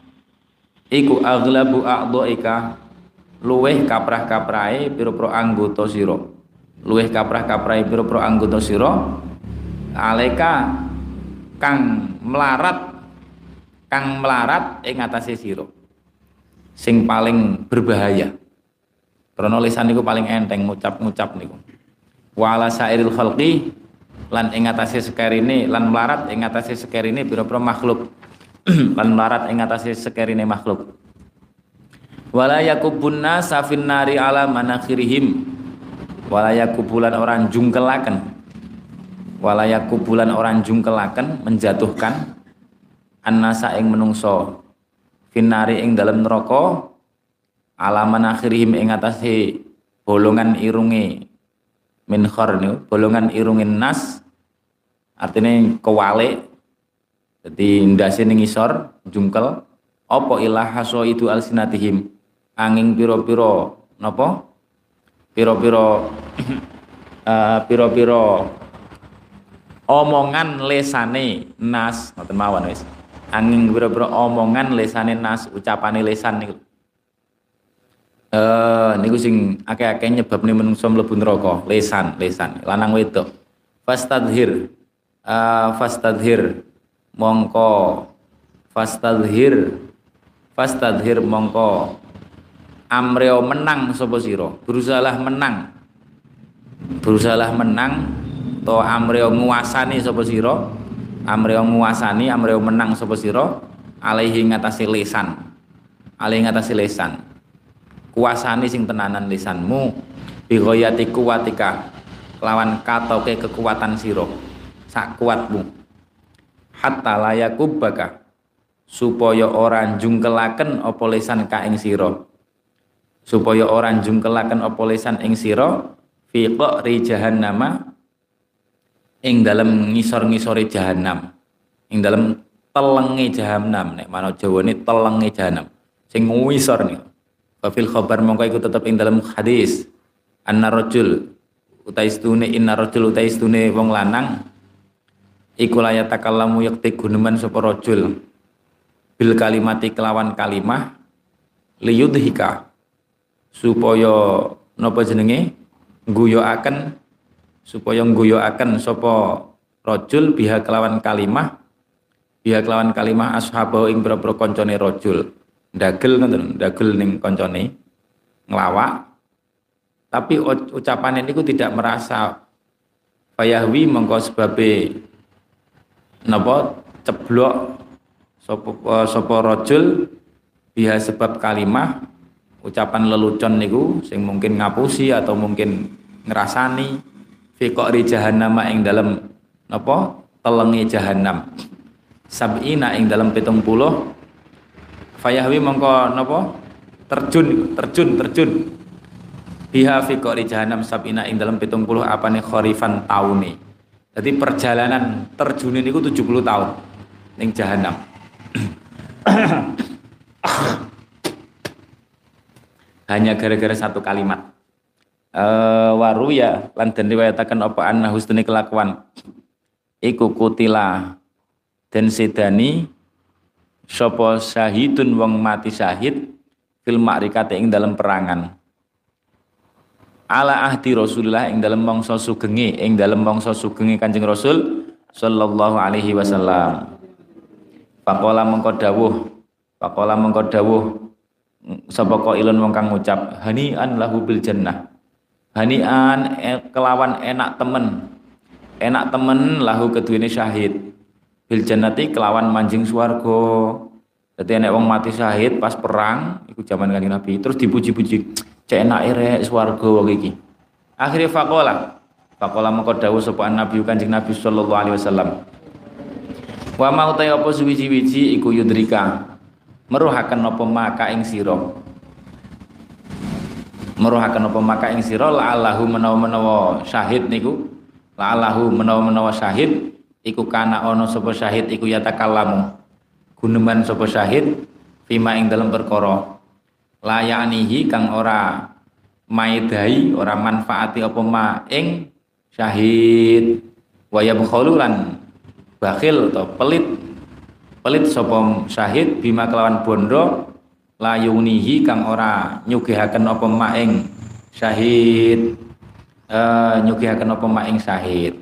iku aghlabu a'dhaika luweh kaprah-kaprahe pira-pira anggota sira luweh kaprah-kaprahe pira-pira anggota sira aleka kang melarat kang melarat ing atase sira sing paling berbahaya karena lisan niku paling enteng ngucap-ngucap niku wa ala sairil khalqi lan ing atase sekerine lan melarat ing atase sekerine pira-pira makhluk lan melarat ing atase sekerine makhluk wala yakubun nasa fin nari ala manakhirihim wala yakubulan orang jungkelaken wala yakubulan orang jungkelaken menjatuhkan annasa ing menungso fin nari ing dalem neraka ala manakhirihim ing atase bolongan irunge min khornu, bolongan irungin nas artinya kewalik jadi ndase ning isor jungkel apa ilah haso itu alsinatihim angin piro-piro napa piro-piro uh, piro-piro omongan lesane nas ngoten mawon wis angin piro-piro omongan lesane nas ucapane lesan niku eh uh, niku sing akeh-akeh nyebabne menungso mlebu neraka lisan lisan lanang wedok fastadhir uh, fastadhir mongko fastadhir fastadhir mongko amreo menang sapa sira berusahalah menang berusahalah menang to amreo nguasani sapa sira amreo nguasani amreo menang sapa sira alaihi ngatasi lisan alaihi ngatasi lisan kuasani sing tenanan lisanmu bihoyati kuwatika lawan katoke kekuatan siro sak kuatmu hatta layaku baka supaya orang jungkelaken apa lisan ka ing siro supaya orang jungkelaken apa lisan ing siro fi qari jahannama ing dalem ngisor-ngisore jahannam ing dalem telenge jahannam nek manut jawane telenge jahannam sing ngisor nih. Fafil khobar mongko iku tetep ing dalam hadis anna rajul utaistune inna rajul utaistune wong lanang iku la yatakallamu yakti guneman sapa rajul bil kalimati kelawan kalimah liyudhika supaya napa jenenge ngguyoaken supaya ngguyoaken sapa rajul biha kelawan kalimah biha kelawan kalimah ashabahu ing boro-boro kancane rajul. Ndagel ngoten, ndagel ning kancane nglawak. Tapi ucapan niku tidak merasa fayahwi mengko sebabe napa ceblok sapa sapa rajul biha sebab kalimah ucapan lelucon niku sing mungkin ngapusi atau mungkin ngerasani fi qari jahannam ing dalem napa telenge jahannam sab'ina ing dalem pitung puluh fayahwi mengko napa terjun terjun terjun biha fi qari jahannam sab'ina ing dalem pitung puluh apane kharifan taune. Jadi perjalanan terjun niku tujuh puluh tahun ning jahannam. Hanya gara-gara satu kalimat uh, waru ya lan den riwayataken apa anna husni kelakuan iku kutila den sedani sapa syahidun wong mati syahid fil ma'rikate ing dalam perangan ala ahdi Rasulullah ing dalam mangsa sugenge ing dalam mangsa sugenge Kanjeng Rasul sallallahu alaihi wasallam. Faqala mengko dawuh faqala mengko dawuh sapa qailun wong kang ngucap hani'an lahu bil jannah hani'an e, kelawan enak temen enak temen lahu keduwene syahid bil jannati kelawan manjing swarga. Dadi enek wong mati syahid pas perang iku zaman Kanjeng Nabi terus dipuji-puji cek enake rek swarga wong iki akhire faqala faqala mengko dawuh sapa Nabi Kanjeng Nabi sallallahu alaihi wasallam wa mau ta apa suwi-wiji iku yudrika meruhakan apa maka ing sira meruhakan apa maka ing sira la'allahu menawa-menawa syahid niku la'allahu menawa-menawa syahid iku kana ana sapa syahid iku yatakallamu guneman sapa syahid fima ing dalam perkara layanihi kang ora maedai ora manfaati apa ma ing syahid wayabkhululan bakhil atau pelit pelit sapa syahid bima kelawan bondo layunihi kang ora nyugihaken apa maing syahid e, nyugihaken apa maing syahid.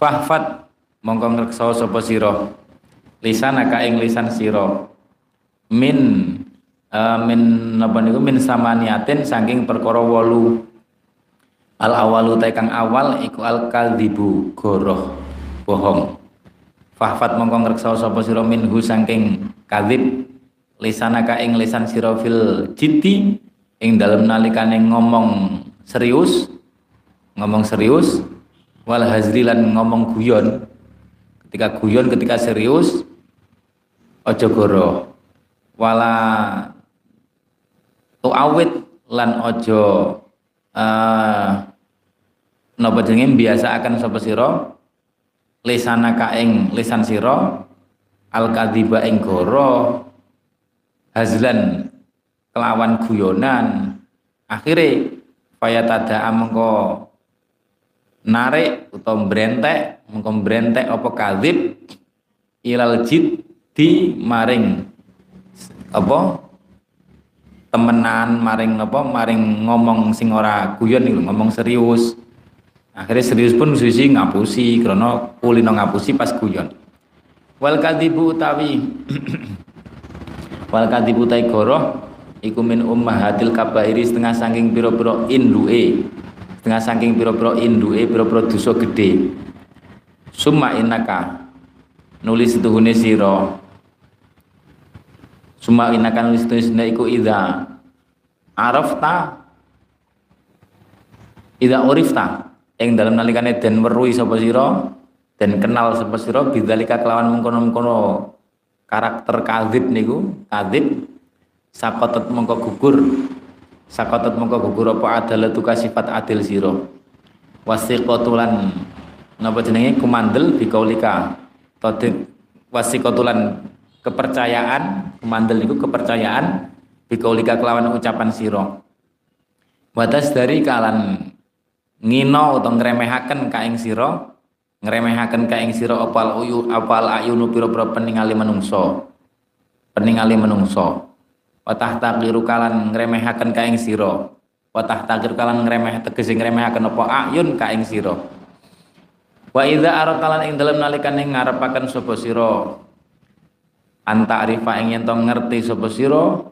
Fahfat mongko ngreksa sapa sira lisanaka ing lisan sira min Uh, min napa niku min samaniatin saking perkara wolu al awalu taikang awal iku al kaldibu goroh bohong. Fahfat mongko ngreksa sapa sira minhu saking kadzib lisanaka ing lisan sira fil jiddi ing dalem nalikane ngomong serius ngomong serius wal hazli lan ngomong guyon ketika guyon ketika serius aja goroh wala awet lan ojo uh, napa jenenge biasa akan sapa sira lisanaka ing lisan sira al kadhiba ing goro hazlan kelawan guyonan akhire fayatada mengko narik utawa brentek mengko brentek apa kadhib ilal jiddi maring apa temenan maring napa maring ngomong sing ora guyon niku ngomong serius akhirnya serius pun susi ngapusi krana kulino ngapusi pas guyon wal kadhibu utawi wal kadhibu ta goroh iku min ummahatil kabairi setengah saking pira-pira induke setengah saking pira-pira induke pira-pira dosa gedhe summa innaka nulis tuhune sira summa innaka nulis tuhune iku idza arafta idza urifta ing dalam nalikane den weruhi sapa sira den kenal sapa sira bidzalika kelawan mengkono-mengkono karakter kadzib niku kadzib sakotet mengko gugur sakotet mengko gugur apa adalatu kasifat adil sira wasiqatulan napa jenenge kumandel bikaulika tadi wasiqatulan kepercayaan kumandel niku kepercayaan bikaulika kelawan ucapan siro batas dari kalan ngino atau ngeremehaken kaing siro ngeremehaken kaing sira apal uyu apal ayunu pira-pira peningali manungsa peningali manungsa watah taqiru kalan ngeremehaken kaing sira watah taqiru kalan ngremeh tegese ngremehaken apa ayun kaing sira wa idza ara kalan ing dalem nalikane ngarepaken sapa sira anta arifa ing yen to ngerti sapa sira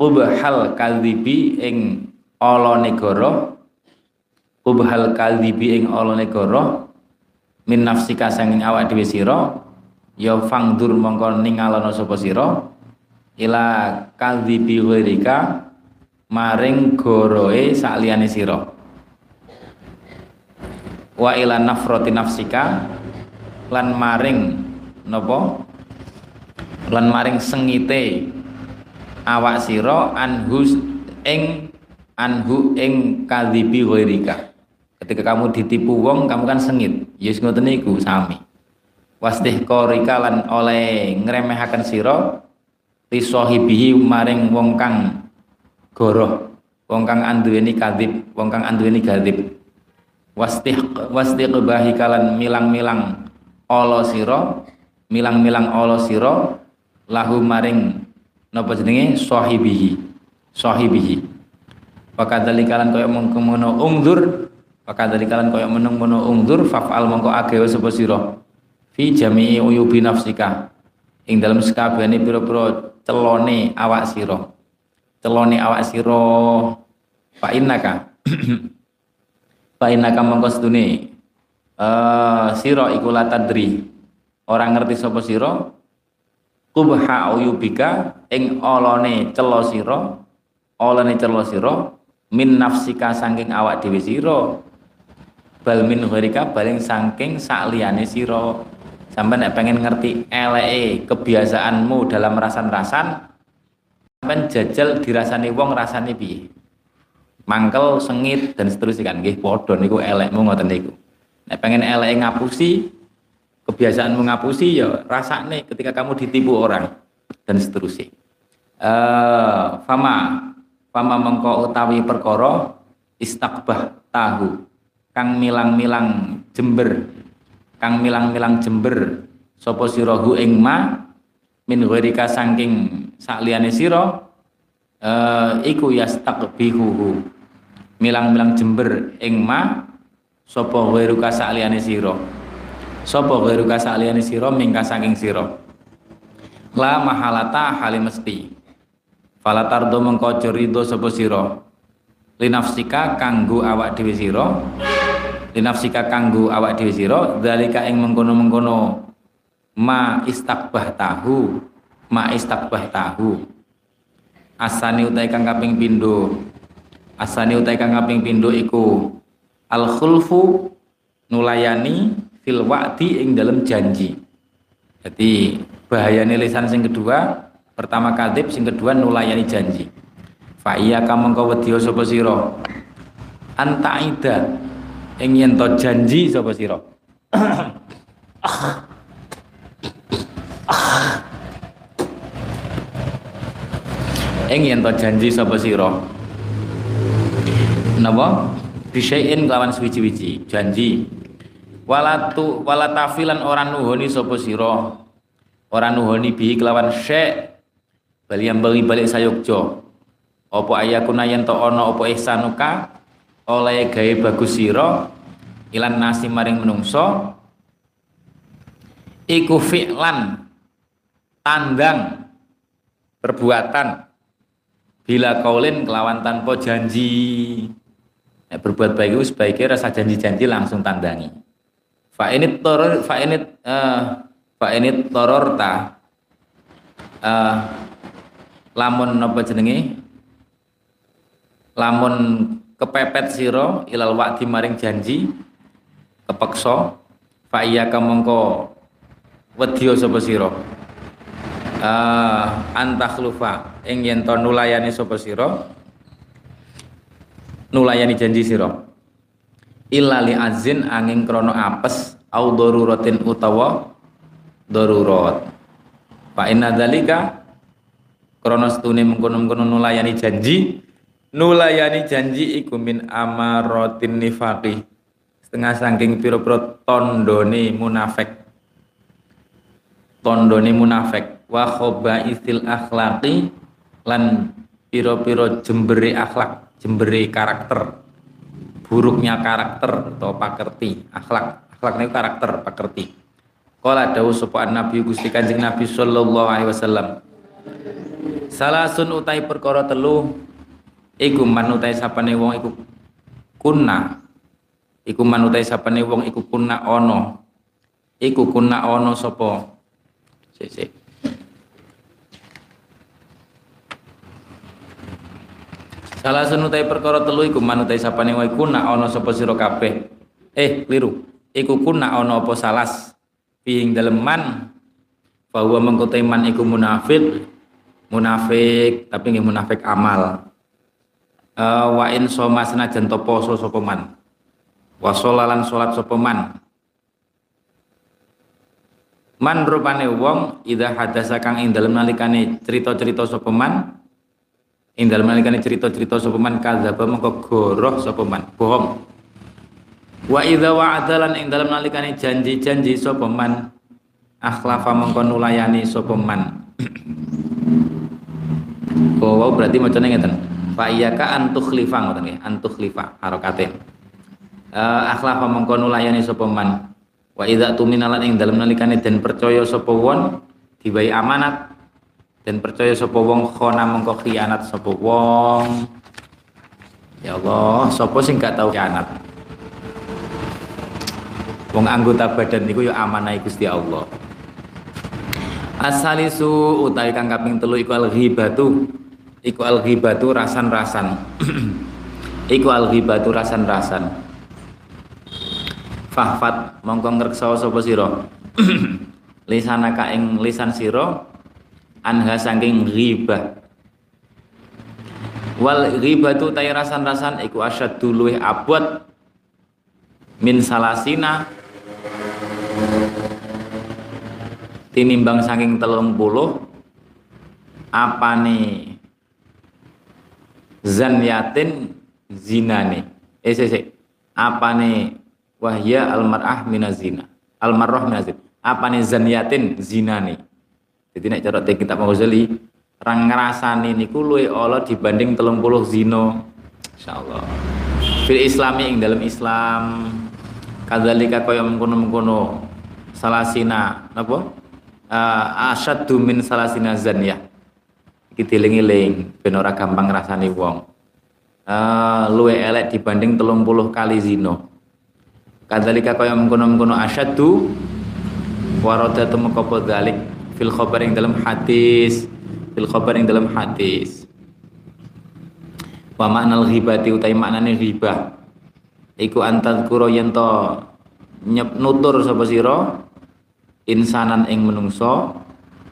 ubhal kadhibi ing ala negara ubhal kadhibi ing ala negara min nafsika sanging awak dhewe sira ya fangdur mongko ningalono sapa sira ila kadhibi wirika maring goroe sakliyane sira wa ila nafrati nafsika lan maring napa lan maring sengite awak sira anhus ing anhu ing kadhibi wirika. Ketika kamu ditipu wong, kamu kan sengit. Yus ngoten niku sami. Wasdih korika lan oleh ngremehaken sira li sahibihi maring wong kang goroh, wong kang anduweni kadhib, wong kang anduweni kadhib. Wasdih wasdih bahika lan milang-milang ala sira, milang-milang ala sira lahu maring napa jenenge sahibihi, sahibihi. Pakadhalika lan kaya mengkono ungdur pakadhalikalan kaya meneng-meneng ungdur fa'al mongko agewe sapa sira fi jami'i uyubi nafsika ing dalem sekabehane pira-pira celone awak sira celone awak sira fa innaka fa innaka mongko sedune uh, sira iku la tadri ora ngerti sapa sira kubha uyubika ing olone celo sira olone celo sira min nafsika saking awak dhewe sira bal min ghairika baling saking sakliyane sira. Sampeyan nek pengen ngerti eleke kebiasaanmu dalam rasan-rasan, sampeyan jajal dirasani wong rasane piye? Mangkel, sengit dan seterusnya kan nggih padha niku elekmu ngoten niku. Nek pengen eleke ngapusi, kebiasaanmu ngapusi ya rasane ketika kamu ditipu orang dan seterusnya. Uh, fama fama mengko utawi perkara istakbah tahu kang milang-milang jember kang milang-milang jember sapa sira hu ing ma min ghairika saking sakliyane sira e, iku yastakbihu milang-milang jember ing ma sapa ghairika sakliyane sira sapa ghairika sakliyane sira mingka saking sira la mahalata hale mesti falatardo mengko ridho sapa sira linafsika kanggo awak dhewe sira linafsika kanggo awak dhewe sira zalika ing mengkono-mengkono ma istakbah tahu ma istakbah tahu asani utai kang kaping pindho asani utai kang kaping pindho iku al khulfu nulayani fil wa'di ing dalam janji. Jadi bahayane lisan sing kedua pertama kadhib sing kedua nulayani janji fa iya ka mengko wedya sapa sira antaida ing yen to janji sapa sira ing yen to janji sapa sira napa bisain kelawan suwi-wiji janji walatu walatafilan ora nuhoni sapa sira ora nuhoni bi kelawan syek bali ambali balik sayogja apa ayakuna yen to ana apa ihsanuka oleh gawe bagus sira ilan nasi maring menungso iku fi'lan tandang perbuatan bila kaulin kelawan tanpa janji nek berbuat baik wis baiknya rasa janji-janji langsung tandangi fa ini toror fa ini uh, fa ini toror ta uh, lamun napa jenenge lamun kepepet siro ilal wakti maring janji kepeksa fa iya ka mongko wedya sapa sira uh, antakhlufa ing yen to nulayani sapa sira nulayani janji sira illa li azin angin krana apes au daruratin utawa darurat fa inna dzalika krana setune mengkono-mengkono nulayani janji nulayani janji iku min amaratin nifaqi setengah sangking pira-pira tandane munafik. Tandane munafik wa khabaisil akhlaqi lan pira-pira jembere akhlak, jembere karakter. Buruknya karakter atau pakerti, akhlak. Akhlak niku karakter, pakerti. Qala dawuh sapa Nabi Gusti Kanjeng Nabi sallallahu alaihi wasallam. Salasun utai perkara telu iku man utai sapane wong iku kunna. Iku man utai sapane wong iku kunna ana. Iku kunna ana sapa? Sik-sik. Salasun utai perkara telu iku man utai sapane wong iku kunna ana sapa sira kabeh. Eh, keliru. Iku kunna ana apa salas? Ping daleman bahwa mengkotai man iku munafik munafik tapi nggih munafik amal uh, wa in soma senajan to poso sapa man wa sholalan salat sapa man man rupane wong idza hadasa kang ing dalem nalikane cerita-cerita sapa man ing dalem nalikane cerita-cerita sapa man kadzaba mengko goroh sapa man bohong. Wa idza wa'adalan ing dalem nalikane janji-janji sapa man akhlafa mongko nulayani sapa man. Oh, wow, berarti macane ngeten. Fa iyyaka antukhlifa ngoten nggih, antukhlifa harakate. Eh akhlafa mongko nulayani sapa man. Wa idza tuminalan ing dalem nalikane den percaya sapa won diwehi amanat den percaya sapa wong khona mongko khianat sapa wong. Ya Allah, sapa sing gak tau khianat? Wong anggota badan niku ya amanah Gusti Allah. Asalisu utai kang kaping telu iku al-ghibatu. Iku al-ghibatu rasan-rasan. Iku al-ghibatu rasan-rasan. Fahfat mongko ngreksa sapa sira. Lisanaka ing lisan sira anha saking ghibah. Wal ghibatu tai rasan-rasan iku asyaddu luwih abot min salasina tinimbang saking telung puluh apane zanyatin zinane eh sik sik apane wahya almarah minazina almarah minazin apane zanyatin zinane. Jadi nek cara kita Ghazali rang ngrasani niku luwih ala dibanding telung puluh zina insyaallah fil islami ing dalam Islam kadzalika kaya mengkono-mengkono salasina napa Uh, asyaddu min salasina zanyah iki dieling-eling ben ora gampang ngrasani wong uh, luwe elek dibanding telung puluh kali zina kadzalika kaya mengkono-mengkono asyaddu waradatu maqabal dzalik fil khabar ing dalam hadis fil khabar ing dalam hadis wa ma'nal ghibati utai maknane ghibah iku antadzkura yen to nyep nutur sapa sira insanan ing menungso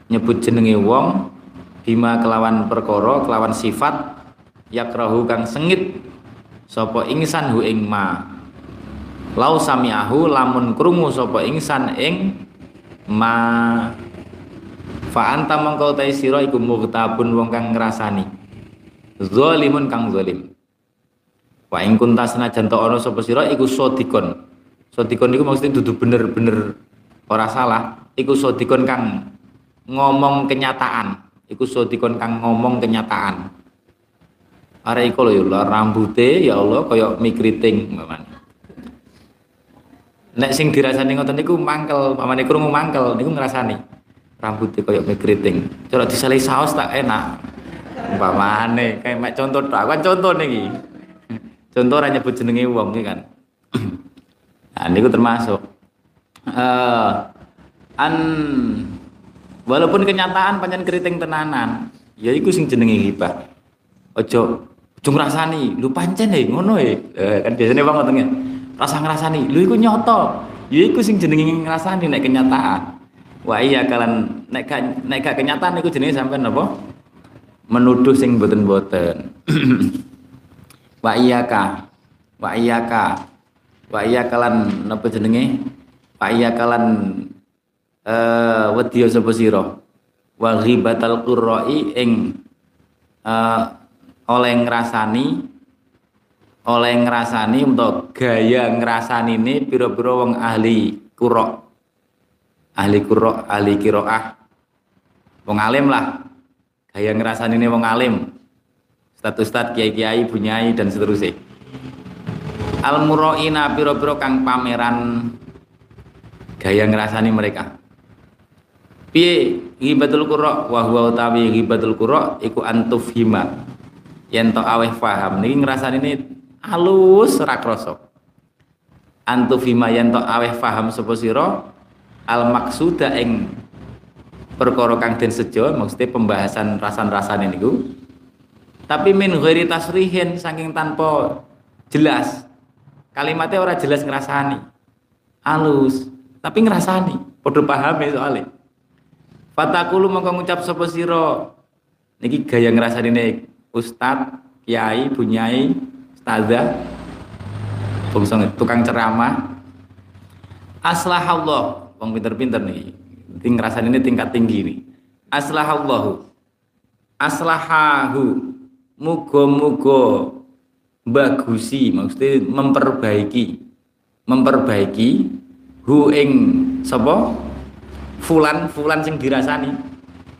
nyebut jenenge wong bima kelawan perkara kelawan sifat yakrahu kang sengit sapa insan hu ing ma lau sami'ahu lamun krungu sapa insan ing ma fa anta mongko ta sira iku mughtabun wong kang ngrasani zalimun kang zalim wa ing kunta senajan ta ana sapa sira iku sodikon sodikon iku maksudnya dudu bener-bener ora salah, iku sodikon kang ngomong kenyataan. Iku sodikon kang ngomong kenyataan. Are iku lho ya rambute ya Allah kaya mikriting mamane. Nek sing dirasani ngoten niku mangkel, mamane krungu mangkel niku ngrasani. Rambute kaya mikriting. Cara disalai saos tak enak. Umpamane kayak mek contoh tak kan contoh niki. Contoh ra nyebut jenenge wong iki kan. Nah niku termasuk Uh, an walaupun kenyataan pancen keriting tenanan ya iku sing jenenge ghibah. Ojo ojo ngrasani lu pancen e ngono e eh, kan biasane wong ngotenge rasa ngrasani lu iku nyoto ya iku sing jenenge ngrasani nek kenyataan wah iya kalan nek gak nek gak kenyataan iku jenenge sampean apa menuduh sing boten-boten wah iya ka wah iya ka wah iya kalan napa jenenge Pak iya kalan eh wedya sapa sira wa ghibatal qurra'i ing eh oleh ngrasani oleh ngrasani untuk gaya ngrasani ini pira-pira wong ahli qira, ahli qira, ahli qiraah, wong alim lah, gaya ngrasani ini wong alim, ustad-ustad, kiai-kiai, bunyai dan seterusnya. Al-mura'ina pira-pira kang pameran gaya ngrasani mereka. Piye ghibatul qura wa huwa utawi ghibatul qura iku antuf hima yen to aweh paham niki ngrasani ini alus ora krasa. Antufima yen tok aweh paham sapa sira al maksuda ing perkara kang den sejo, maksudnya pembahasan rasan-rasane niku. Tapi min ghairi tasrihin saking tanpa jelas. Kalimatnya ora jelas ngrasani. Alus, tapi ngrasani, padha pahame soalé. Fatakulu mongko ngucap sapa sira. Niki gaya ngrasanine ustaz, kiai, bunyai, ada tukang ceramah. Aslahallah, wong pinter-pinter nih, ting rasane ini tingkat tinggi nih. Aslahallahu, aslahahu, mugo-mugo bagusi, maksudnya memperbaiki, memperbaiki hu ing sapa fulan, fulan sing dirasani,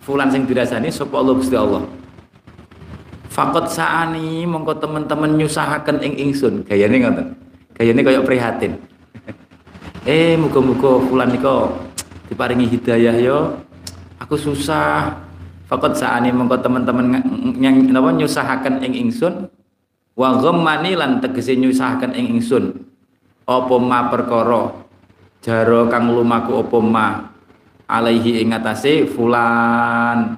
fulan sing dirasani sapa Allah Gusti Allah. Fakot saani mongko teman-teman nyusahaken ing ingsun, gayane ngoten, gayane koyo prihatin. eh muga-muga fulan nika diparingi hidayah yo, aku susah. Fakot saani mongko teman-teman yang napa nyusahaken ing ingsun, wa ghammani lan tegese nyusahaken ing ingsun apa ma perkara jaro kang lumaku apa ma alaihi ing atase fulan,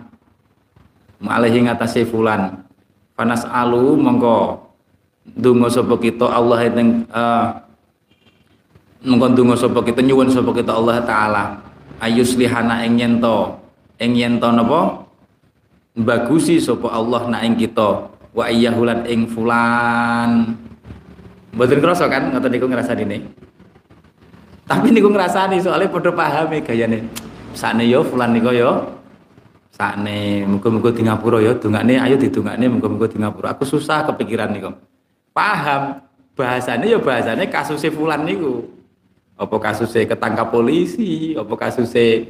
alaihi ing atase fulan. Panas alu mongko ndonga sapa kita Allah ing uh, mongko ndonga sapa kita nyuwun sapa kita Allah taala ayus lihana ing yen to ing yen to napa bagusi sapa Allah nak ing kita wa ayyahulan ing fulan. Mboten krasa kan ngoten niku ngrasani ne. Tapi niku ngrasani soalnya padha pahame gayane. Sakne yo fulan nika yo. Sakne muga-muga di ngapura ya dongane, ayo didongane muga-muga di ngapura. Aku susah kepikiran niku. Paham bahasane ya bahasane kasuse fulan niku. Apa kasuse ketangkap polisi, apa kasuse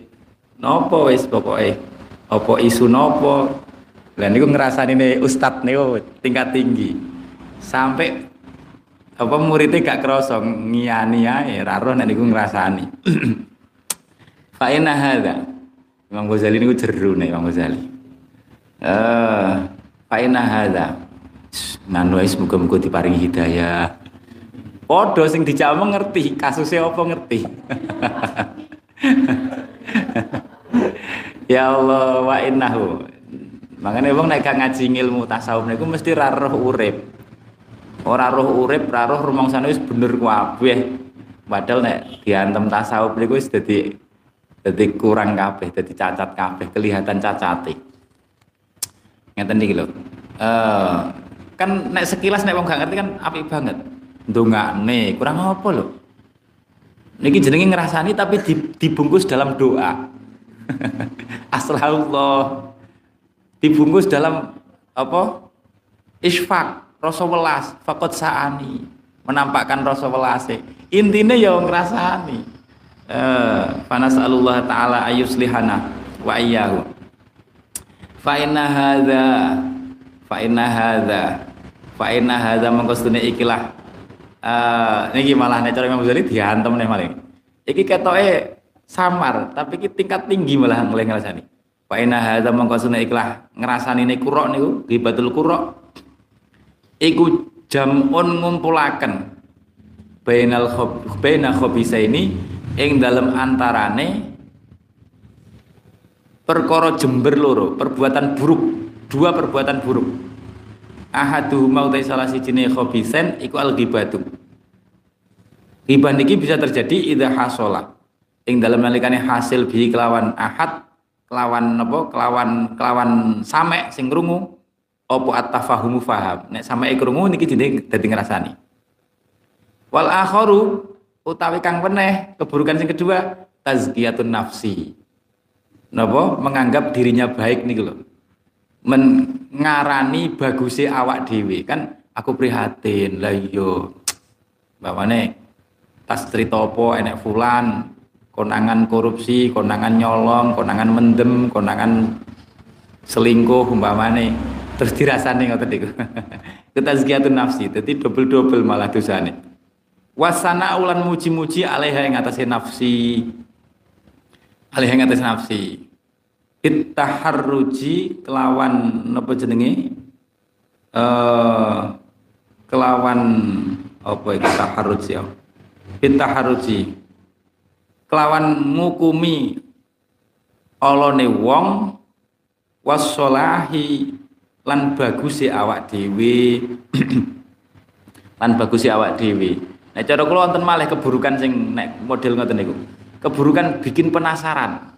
napa wis pokoke. Apa isu napa. Lah niku ngrasanine ustaz niku tingkat tinggi. Sampai apa muridnya gak krasa ngiyani ae ra roh nek niku ngrasani. Fa inna hadza Imam Ghazali niku jeru nih Imam Ghazali. Eh, fa inna hadza nanuis muga-muga diparingi hidayah. Padha sing dijamu ngerti, kasuse apa ngerti. Ya Allah wa innahu. Mangane wong nek gak ngaji ilmu tasawuf niku mesti ra roh urip. Ora roh urip, ra roh rumangsane wis bener kabeh. Padahal nek diantem tasawuf niku wis dadi jadi kurang kabeh, jadi cacat kabeh, kelihatan cacate. Ngeten iki lho. Eh, kan nek sekilas nek wong gak ngerti kan apik banget. Ndongane kurang apa lho. Niki jenenge ngrasani tapi dibungkus dalam doa. Aslallah. Dibungkus dalam apa? Isfaq, rasa welas, faqad saani, menampakkan rasa welase. Intine ya ngrasani. Uh, Fanas'alullah ta'ala ayuslihana wa ayyahu. Fa inna hadza fa inna hadza fa inna hadza mangkostune ikilah uh, niki malah nek cara Imam Ghazali diantem neh maling. Iki ketoke samar tapi iki tingkat tinggi malah ngrasani. Fa inna hadza mangkostune ikilah ngrasani ne qura niku ghibatul qura. Iku jam'un ngumpulaken bainal khob baina khobisaini ing dalam antarane perkara jember loro, perbuatan buruk, dua perbuatan buruk. Ahaduhuma utai salah sijine khobisen iku al-ghibatu. Ghibah niki bisa terjadi idza hasola. Ing dalam nalikane hasil bi kelawan ahad, kelawan apa? Kelawan kelawan samek sing krungu apa at-tafahumu faham. Nek sameke krungu niki jenenge dadi ngrasani. Wal akharu utawi kang peneh keburukan sing kedua tazkiyatun nafsi. Napa menganggap dirinya baik niku lho. Mengarani baguse awak dhewe kan aku prihatin lah iyo bawane tas tritopo enek fulan konangan korupsi, konangan nyolong, konangan mendem, konangan selingkuh umpamane terus dirasane ngoten niku. Ketazkiyatun nafsi, dadi dobel-dobel malah dosane. Wasana ulan muji-muji alaiha ing atase nafsi. Alaiha ing atase nafsi. Ittaharruji kelawan napa jenenge? Eh kelawan apa iki taharruj ya? Ittaharruji kelawan ngukumi olone wong wassalahi lan baguse awak dhewe lan baguse awak dhewe. Nek nah, cara kula wonten malih keburukan sing nek model ngoten niku. Keburukan bikin penasaran.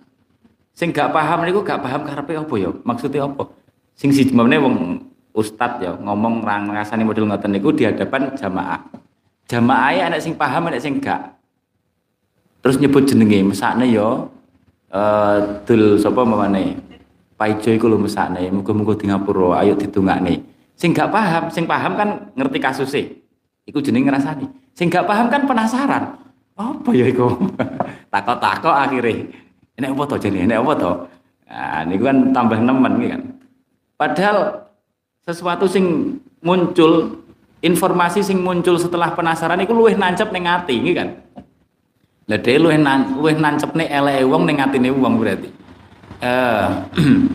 Sing gak paham niku gak paham karepe apa ya? Maksude apa? Sing siji meneh wong ustad ya ngomong ngrasani model ngoten niku di hadapan jamaah. Jamaahe ana sing paham ana sing gak. Terus nyebut jenenge mesakne ya eh dul sapa mamane Paijo iku lho mesakne muga-muga di ngapura ayo ditungakne sing gak paham sing paham kan ngerti kasuse iku jenenge ngrasani sing gak paham kan penasaran apa ya iku takok-takok akhire enek apa to jenenge enek apa to nah niku kan tambah nemen iki kan padahal sesuatu sing muncul informasi sing muncul setelah penasaran iku luwih nancep ning ati iki kan. Lah dhewe luwih nan, luwih nancepne eleke wong ning atine wong berarti. Eh,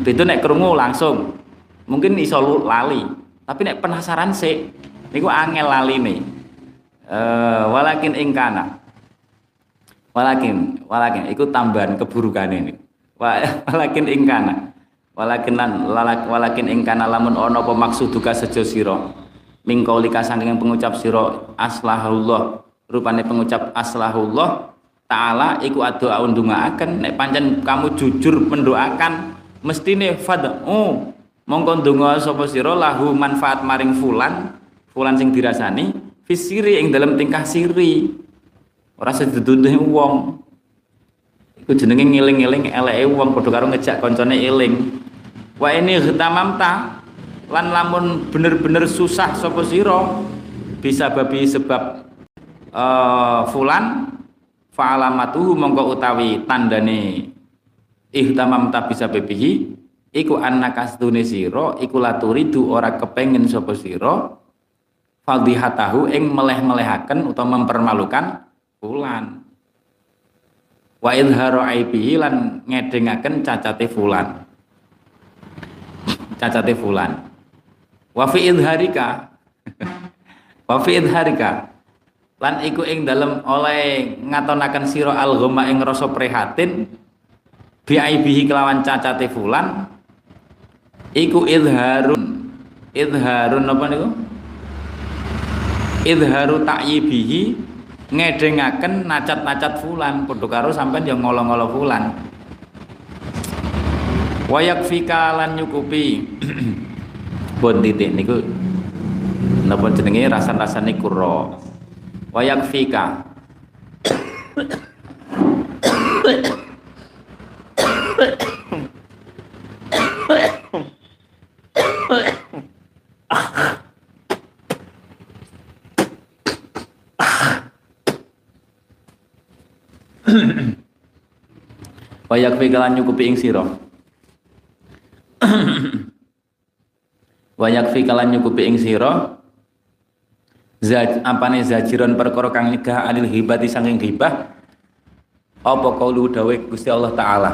itu nek krungu langsung mungkin iso lali, tapi nek penasaran sik niku angel laline. Eh, walakin ingkana. Walakin, walakin iku tambahan keburukane niku. Walakin ingkana. Walakin lan walakin ingkana lamun ana apa maksuduka sejo sira. Mingkauli kasangking pengucap sira aslahullah. Rupane pengucap aslahullah ta'ala iku doa ndongaaken nek pancen kamu jujur mendoakan mestine fad'u mongko ndonga sapa sira lahu manfaat maring fulan fulan sing dirasani fisiri ing dalam tingkah siri ora sedudune wong iku jenenge ngeling-eling eleke wong padha karo ngejak koncone eling wa ini gtamamta lan lamun bener-bener susah sapa sira bisa babi sebab uh, fulan fa'alamatuhu mongko utawi tandane ihtamam ta bisa bebihi iku annaka astune sira iku laturidu ora kepengin sapa sira fadhihatahu ing meleh-melehaken utawa mempermalukan fulan wa idharu aibihi lan ngedengaken cacate fulan cacate fulan wa fi idharika wa fi idharika lan iku ing dalem oleh ngatonaken sira al-ghama ing rasa prihatin biaibihi kelawan cacate fulan iku idharun idharun apa niku idharu ta'yibihi ngedengaken nacat-nacat fulan padha karo sampean yang ngolo-ngolo fulan wayakfika lan nyukupi bon titik niku napa jenenge rasan-rasane kurra wayakfika wayakfika lan nyukupi ing sira wayakfika lan nyukupi ing sira zaj apane zajiron perkara kang nyegah anil ghibati saking ghibah apa kaulu dawe Gusti Allah taala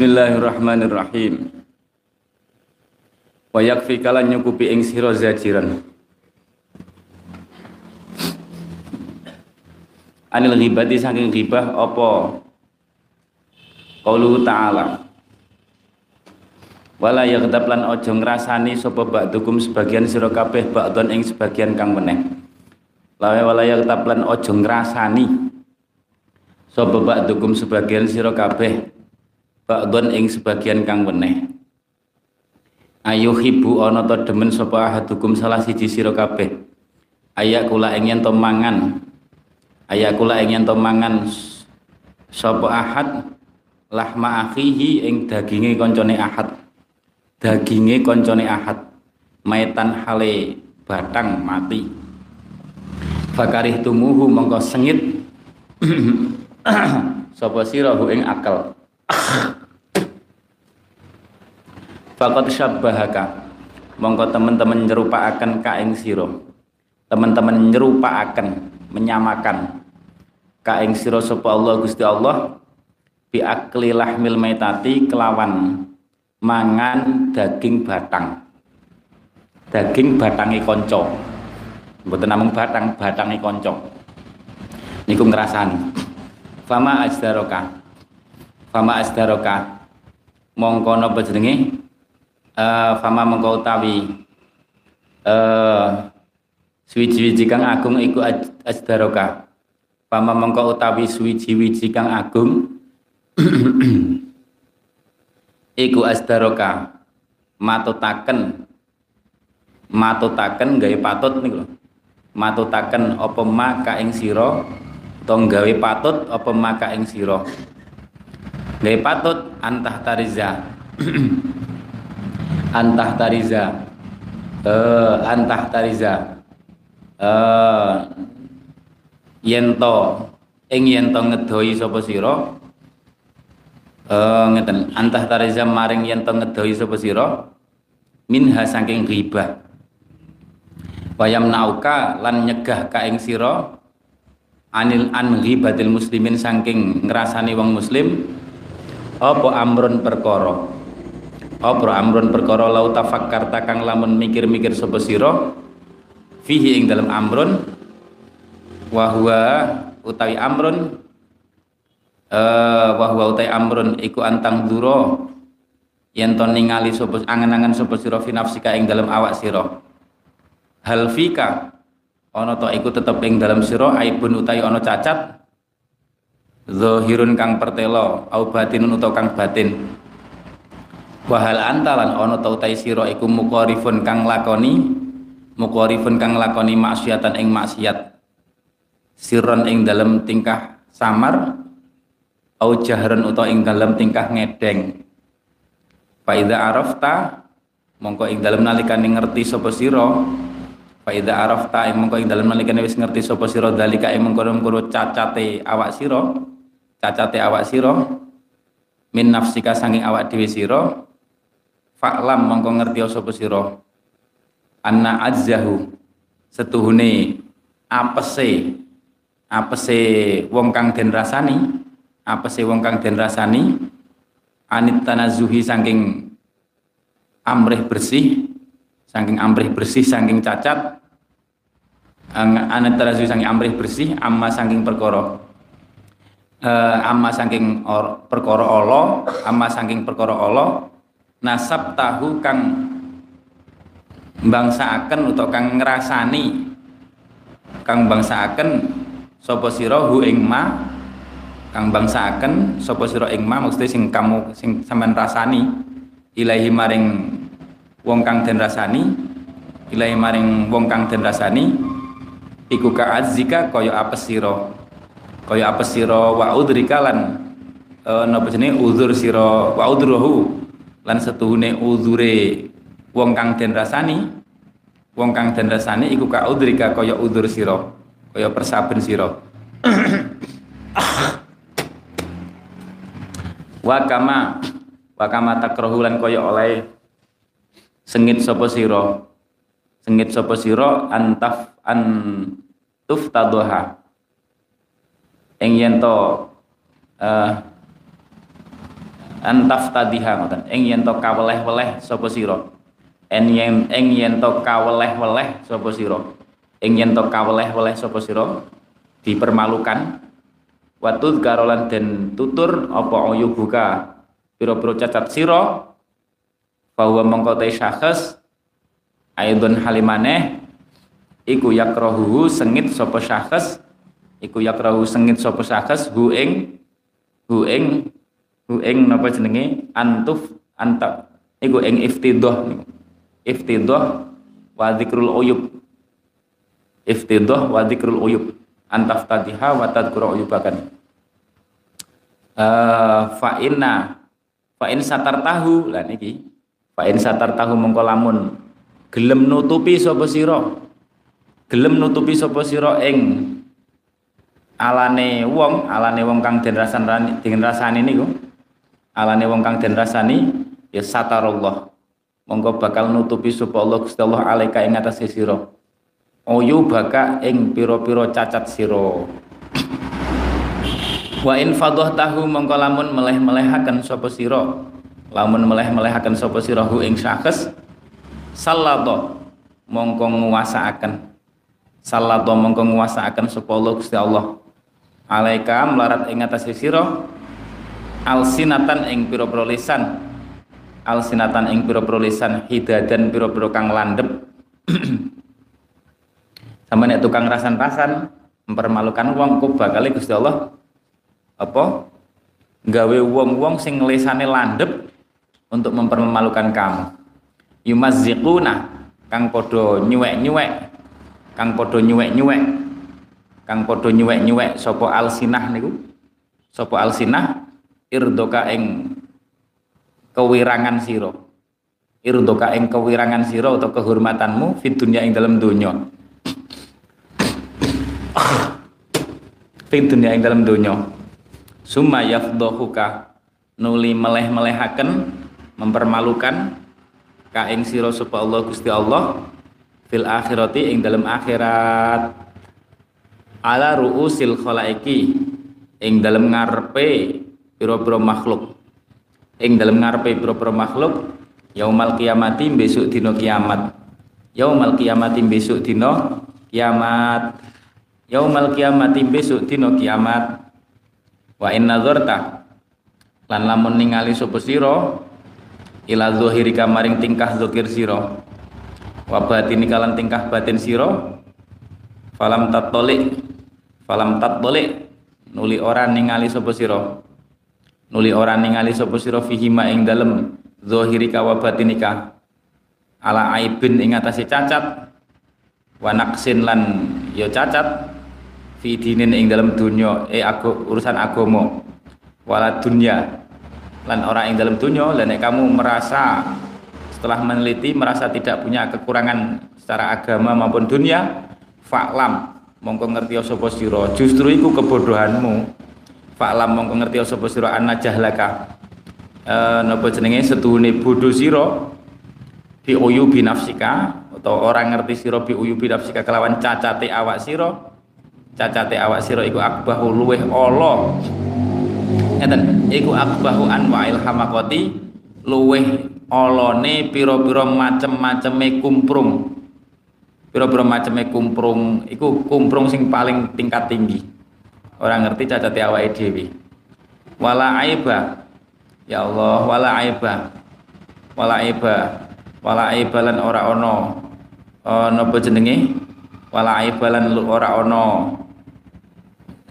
Bismillahirrahmanirrahim. Wa yakfi kalan nyukupi ing sira zajiran. Anil ghibati saking ghibah apa qauluhu ta'ala. Wala yaghdab lan aja ngrasani sapa ba'dukum sebagian sira kabeh ba'don ing sebagian kang meneh. Lawe wala yaghdab lan aja ngrasani sapa ba'dukum sebagian sira kabeh ba'don ing sebagian kang weneh. Ayo hibu ana ta demen sapa ahadukum salah siji sira kabeh ayakula ing yen to mangan ayakula ing yen to mangan sapa ahad lahma akhihi ing daginge kancane ahad daginge kancane ahad maitan hale batang mati bakarih tumuhu mongko sengit sapa sirahu ing akal faqad syabbahaka mongko teman-teman nyerupaaken ka ing sira teman-teman nyerupaaken menyamakan ka ing sira sapa Allah Gusti Allah bi akli lahmil maitati kelawan mangan daging batang daging batangi kanca mboten namung batang batangi kanca niku ngrasani fama ajdaraka fama asdaroka mongko napa jenenge eh fama mongko utawi eh suwi-wiji kang agung iku asdaroka fama mongko utawi suwi-wiji kang agung iku asdaroka matutaken matutaken gawe patut niku lho matutaken apa maka ing sira utawa gawe patut apa maka ing sira gawe patut antah tariza antah tariza eh antah tariza eh yento ing yento ngedoi sapa sira eh ngeten antah tariza maring yento ngedoi sapa sira minha saking ghibah wayam nauka lan nyegah ka ing sira anil an ghibatil muslimin saking ngrasani wong muslim apa amrun perkara apa amrun perkara lau tafakkarta kang lamun mikir-mikir sapa sira fihi ing dalam amrun wa huwa utawi amrun eh wa huwa utawi amrun iku antang dura yen to ningali sapa angen-angen sapa sira fi nafsika ing dalam awak sira hal fika ana to iku tetep ing dalam sira aibun utawi ana cacat zahirun kang pertelo au batinun utawa kang batin wahal antalan ana ta utai sira iku muqarifun kang lakoni muqarifun kang lakoni maksiatan ing maksiat sirron ing dalem tingkah samar au jahran utawa ing dalem tingkah ngedeng fa idza arafta mongko ing dalem nalikane ngerti sapa sira fa idza arafta mongko ing dalem nalikane wis ngerti sapa sira dalika ing mengko-mengko cacate awak sira cacate awak sira min nafsika sanging awak dhewe sira fa'lam mongko ngerti sapa sira anna azzahu setuhune apese apese wong kang den rasani apese wong kang den rasani anit tanazuhi sanging amrih bersih sanging amrih bersih sanging cacat anit tanazuhi sanging amrih bersih amma sanging perkara Uh, amma saking or, perkara Allah amma saking perkara Allah nasab tahu kang mbangsaaken utawa kang ngrasani kang mbangsaaken sapa sira hu ing ma kang mbangsaaken sapa sira ing ma mesti sing kamu sing sampean rasani ilahi maring wong kang den rasani ilahi maring wong kang den rasani iku ka'azzika kaya apes sira kaya apa sira wa udrika lan eh napa jenenge uzur sira wa udruhu lan setuhune uzure wong kang den rasani wong kang den rasani iku ka udrika kaya uzur sira kaya persaben sira wa kama wa kama takrahu lan kaya oleh sengit sapa sira sengit sapa sira antaf an tuftaduha ing yen to eh antaftadiha ngoten ing yen to kaweleh-weleh sapa sira en yen ing yen to kaweleh-weleh sapa sira ing yen to kaweleh-weleh sapa sira dipermalukan watud garolan den tutur apa ayu buka pira-pira cacat sira bahwa mengkotai syakhs aidon halimane iku yakrahu sengit sapa syakhs iku yakrahu sengit sapa syakhs hu ing hu ing ing napa jenenge antuf antak iku ing iftidah iftidah wa dzikrul uyub iftidah wa dzikrul uyub antaf tadiha wa tadkura uyubakan uh, fa inna fa in satartahu lan iki fa in satartahu mengko lamun gelem nutupi sapa sira gelem nutupi sapa sira ing alane wong alane wong kang den rasani den rasani niku alane wong kang den rasani ya satarullah monggo bakal nutupi sapa Allah Gusti Allah alaika ing atase sira ayu baka ing pira-pira cacat sira wa in fadhahtahu monggo lamun meleh-melehaken sapa sira lamun meleh-melehaken sapa sira hu ing syakhs salladha monggo nguwasaaken salladha monggo nguwasaaken sapa Allah Gusti Allah alaika mlarat ing atase sira alsinatan ing pira-pira lisan alsinatan ing pira-pira lisan hidadan pira-pira kang landhep sama nek tukang rasan-rasan mempermalukan wong ku bakal Gusti Allah apa gawe wong-wong sing lisane landhep untuk mempermalukan kamu yumazziquna kang padha nyuwek-nyuwek kang padha nyuwek-nyuwek kang padha nyuwek-nyuwek sapa alsinah niku sapa alsinah irdoka ing kewirangan sira irdoka ing kewirangan sira atau kehormatanmu fit dunya ing dalam dunya fit dunya ing dalam dunya summa yafdhuka nuli meleh-melehaken mempermalukan ka ing sira sapa Allah Gusti Allah fil akhirati ing dalam akhirat ala ru'usil khalaiki ing dalam ngarepe pira-pira makhluk ing dalam ngarepe pira-pira makhluk yaumal kiamati besok dino kiamat yaumal kiamati besok dino kiamat yaumal kiamati besok dino kiamat wa inna dzarta lan lamun ningali sapa sira ila zahiri kamaring tingkah zikir sira wa batini kalan tingkah batin sira falam tatoli falam tatoli nuli ora ningali sapa sira nuli orang ningali sapa sira fihima ing dalem zahiri ka wa batinika ala aibin ing atase cacat wa naqsin lan ya cacat fi dinin ing dalem dunya e aku urusan agama wala dunya lan orang ing dalem dunya lan nek kamu merasa setelah meneliti merasa tidak punya kekurangan secara agama maupun dunia fa'lam mongko ngerti sapa sira justru iku kebodohanmu fa'lam mongko ngerti sapa sira anna jahlaka eh napa jenenge setuhune bodho sira bi uyubi nafsika atau orang ngerti sira bi uyubi nafsika kelawan cacate awak sira cacate awak sira iku akbahu luweh ala ngeten iku akbahu anwa'il hamaqati luweh alane pira-pira macem-maceme kumprung pira-pira maceme kumprung iku kumprung sing paling tingkat tinggi orang ngerti cacati awake dhewe wala aiba ya Allah wala aiba wala aiba wala aiba lan ora ana napa jenenge wala aiba lan ora ana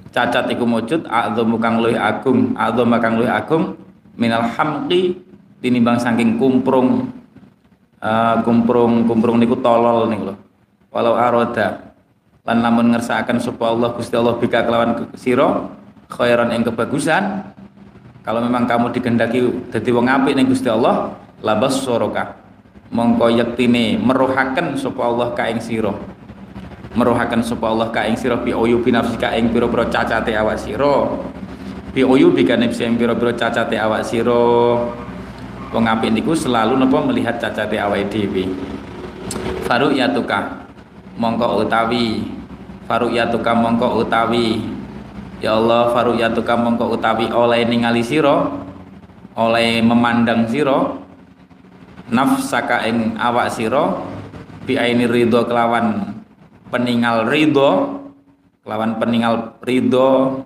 cacat iku wujud azmu kang luwih agung azmu kang luwih agung minal hamqi tinimbang saking kumprung uh, kumprung kumprung niku tolol niku lho walau aroda lan lamun ngersakaken sapa Allah Gusti Allah bika kelawan sira khairan ing kebagusan kalau memang kamu dikehendaki dadi wong apik ning Gusti Allah labas soroka mongko yektine meruhaken sapa Allah ka ing sira meruhaken sapa Allah ka ing sira bi uyubi nafsika ing pira-pira cacate awak sira bi uyubi kan nafsi ing pira-pira cacate awak sira wong apik niku selalu napa melihat cacate awake dhewe faru yatuka mongko utawi faruqyatuka mongko utawi ya Allah faruqyatuka mongko utawi oleh ningali sira oleh memandang siro nafsaka ing awak siro biaini ridho kelawan peningal ridho kelawan peningal ridho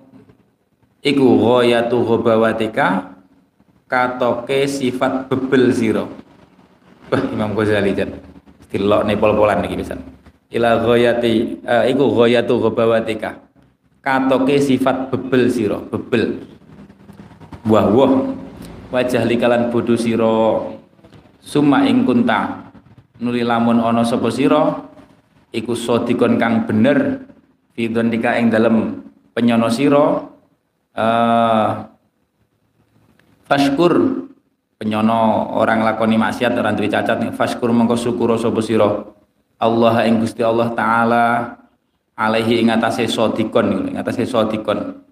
iku ghoyatu ghobawatika katoke sifat bebel siro. Bah, Imam Ghazali jan stilok ne pol-polan iki pisan. Ila ghoyati uh, iku ghoyatu ghobawatika katoke sifat bebel siro, bebel wah wah wajah likalan bodoh siro summa ing kunta nuli lamun ono sopo siro iku sodikon kang bener fidon dika ing dalem penyono siro uh, fashkur penyono orang lakoni maksiat orang duwe cacat fashkur mengko syukur sopo siro Allah ing Gusti Allah Ta'ala alaihi ing atase sodikon ing atase sodikon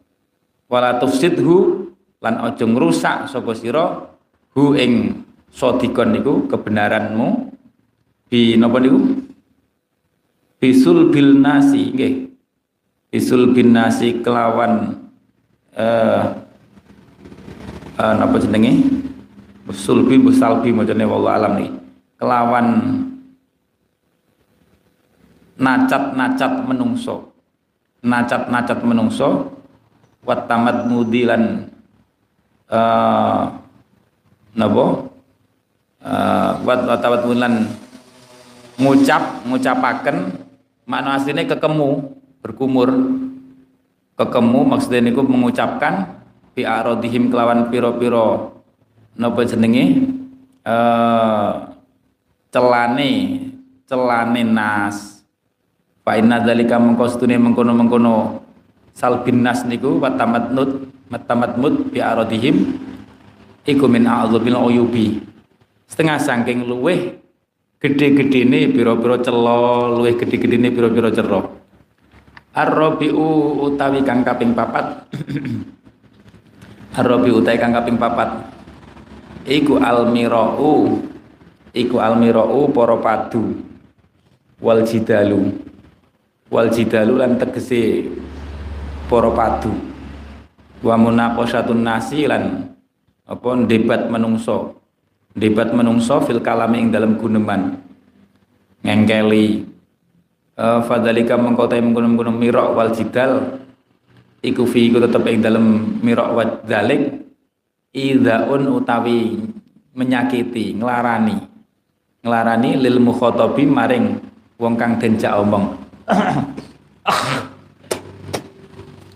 wala tufsidhu lan ojo ngrusak sopo siro hu ing sodikon niku kebenaranmu bi napa niku bisul bil nasi nggih bisul bin nasi kelawan eh eh napa jenenge usul bi musalbi macane wallahu alam niki kelawan nacat-nacat menungso nacat-nacat menungso watamat mudilan eh napa Uh, wat watawat bulan ngucap ngucapaken makna aslinya kekemu berkumur kekemu maksudnya niku mengucapkan bi'arodihim kelawan piro-piro napa jenenge uh, celane celane nas fa'inna dzalika mengkostune mengkono-mengkono salbin nas niku watamat nut matamat mut bi'arodihim iku min a'dzubil uyubi setengah sangking luweh gede-gede ini biro-biro celo luweh gede-gede ini biro-biro celo arrobi'u utawi kang kaping papat arrobi'u utawi kang kaping papat iku almira'u iku almira'u poro padu wal jidalu wal jidalu lan tegese poro padu wa munaposatun nasi lan apa debat menungso debat menungso fil kalami ing dalam guneman ngengkeli uh, fadhalika mengkotai menggunung-gunung mirok wal jidal iku fi iku tetep ing dalam mirok wal dalik idhaun utawi menyakiti ngelarani ngelarani lil mukhotobi maring wong kang denjak omong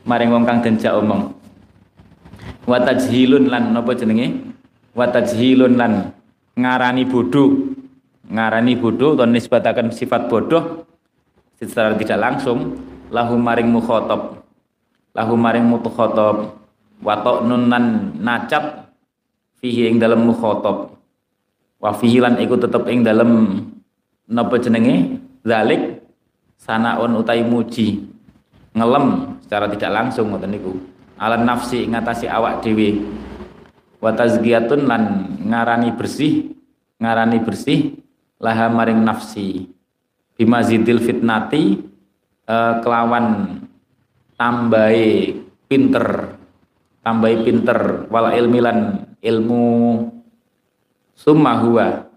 maring wong kang denjak omong watajhilun lan apa jenenge watajhilun lan ngarani bodoh ngarani bodoh atau nisbatakan sifat bodoh secara tidak langsung lahu maring mukhotob lahu maring mukhotob watok nunan nacat fihi ing dalam mukhotob wafihi lan iku tetep ing dalam napa jenenge zalik sanaun utai muji ngelem secara tidak langsung ngoten niku ala nafsi ngatasi awak dhewe wa tazkiyatun lan ngarani bersih ngarani bersih laha maring nafsi bimazidil fitnati eh, kelawan tambahi pinter tambahi pinter wala ilmilan ilmu summa huwa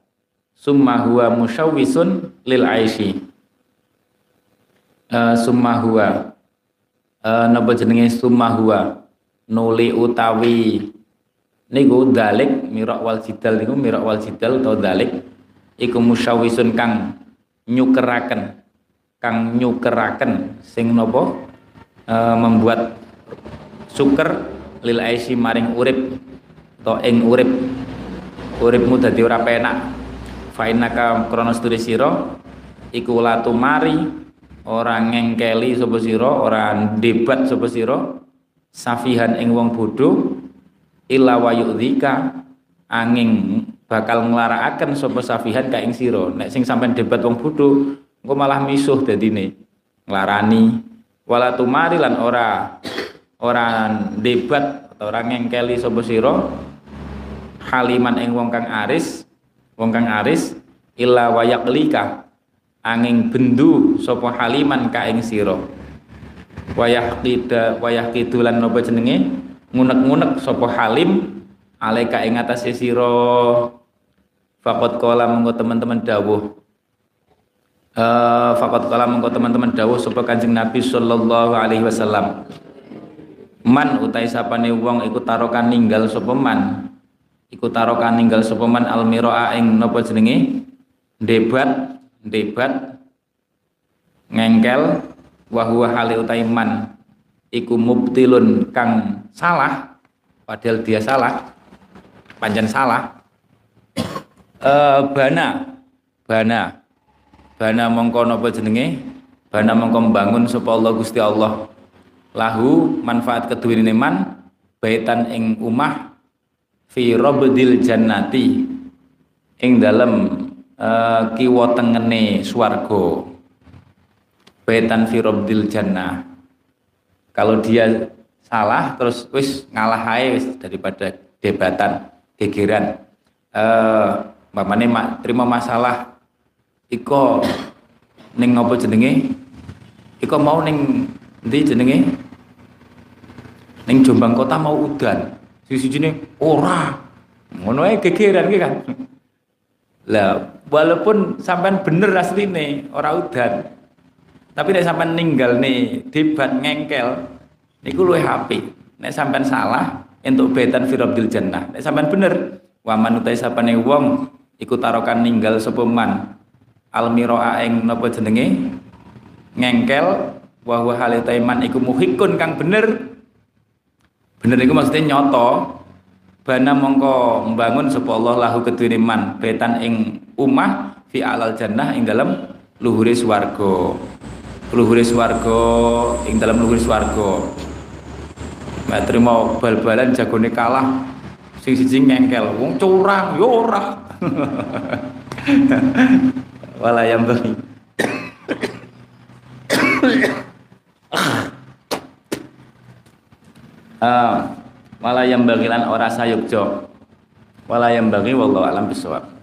summa huwa musyawisun lil aishi eh, summa huwa eh, napa jenenge summa huwa nuli utawi niku dalik mirok wal jidal niku mirok wal jidal atau dalik iku musyawisun kang nyukeraken kang nyukeraken sing nopo e, membuat suker lil aisi maring urip atau ing urip uripmu dadi ora penak fainaka kronos turi sira iku latu mari ora ngengkeli sapa sira ora debat sapa sira safihan ing wong bodho illa wayudzika angin bakal nglarakaken sapa safihan ka ing sira nek sing sampean debat wong bodho engko malah misuh dadine nglarani wala tumari lan ora ora debat atau ora ngengkeli sapa sira haliman ing wong kang aris wong kang aris illa wayaqlika angin bendu sapa haliman ka ing sira wayah qida wayah kidulan napa jenenge ngunek-ngunek sopo halim alaika ing atase sira faqad qala mengko teman-teman dawuh eh faqad qala mengko teman-teman dawuh sapa Kanjeng Nabi sallallahu alaihi wasallam man utai sapane wong iku tarokan ninggal sapa man iku tarokan ninggal sapa man almiraa ing napa jenenge debat debat ngengkel wa huwa hale utai man iku mubtilun kang salah padahal dia salah panjen salah e, bana bana bana mongko napa jenenge bana mongko mbangun sapa Allah Gusti Allah lahu manfaat keduwene man baitan ing omah fi rabdil jannati ing dalem e, kiwa tengene swarga baitan fi rabdil jannah. Kalau dia salah terus wis ngalah ae wis daripada debatan gegeran eh mamane mak terima masalah iko ning apa jenenge iko mau ning ndi jenenge ning Jombang Kota mau udan siji-sijine ora ngono ae gegeran iki kan lah walaupun sampean bener asline ora udan tapi nek sampean ninggalne debat ngengkel niku luwih apik nek sampean salah entuk betan firabdil jannah nek sampean bener waman utai sapane wong iku tarokan ninggal sapa man almiraa ing napa jenenge ngengkel wa huwa hale taiman iku muhikun kang bener bener iku maksudnya nyoto bana mongko mbangun sapa Allah lahu kedune man betan ing umah fi alal jannah ing dalem luhure swarga luhure swarga ing dalem luhure swarga mak trimo bal-balan jagone kalah sing siji ngengkel wong curang yo ora wala yang beli ah wala yang bagilan ora sayukjo wala yang bagi wallahu alam bisawab.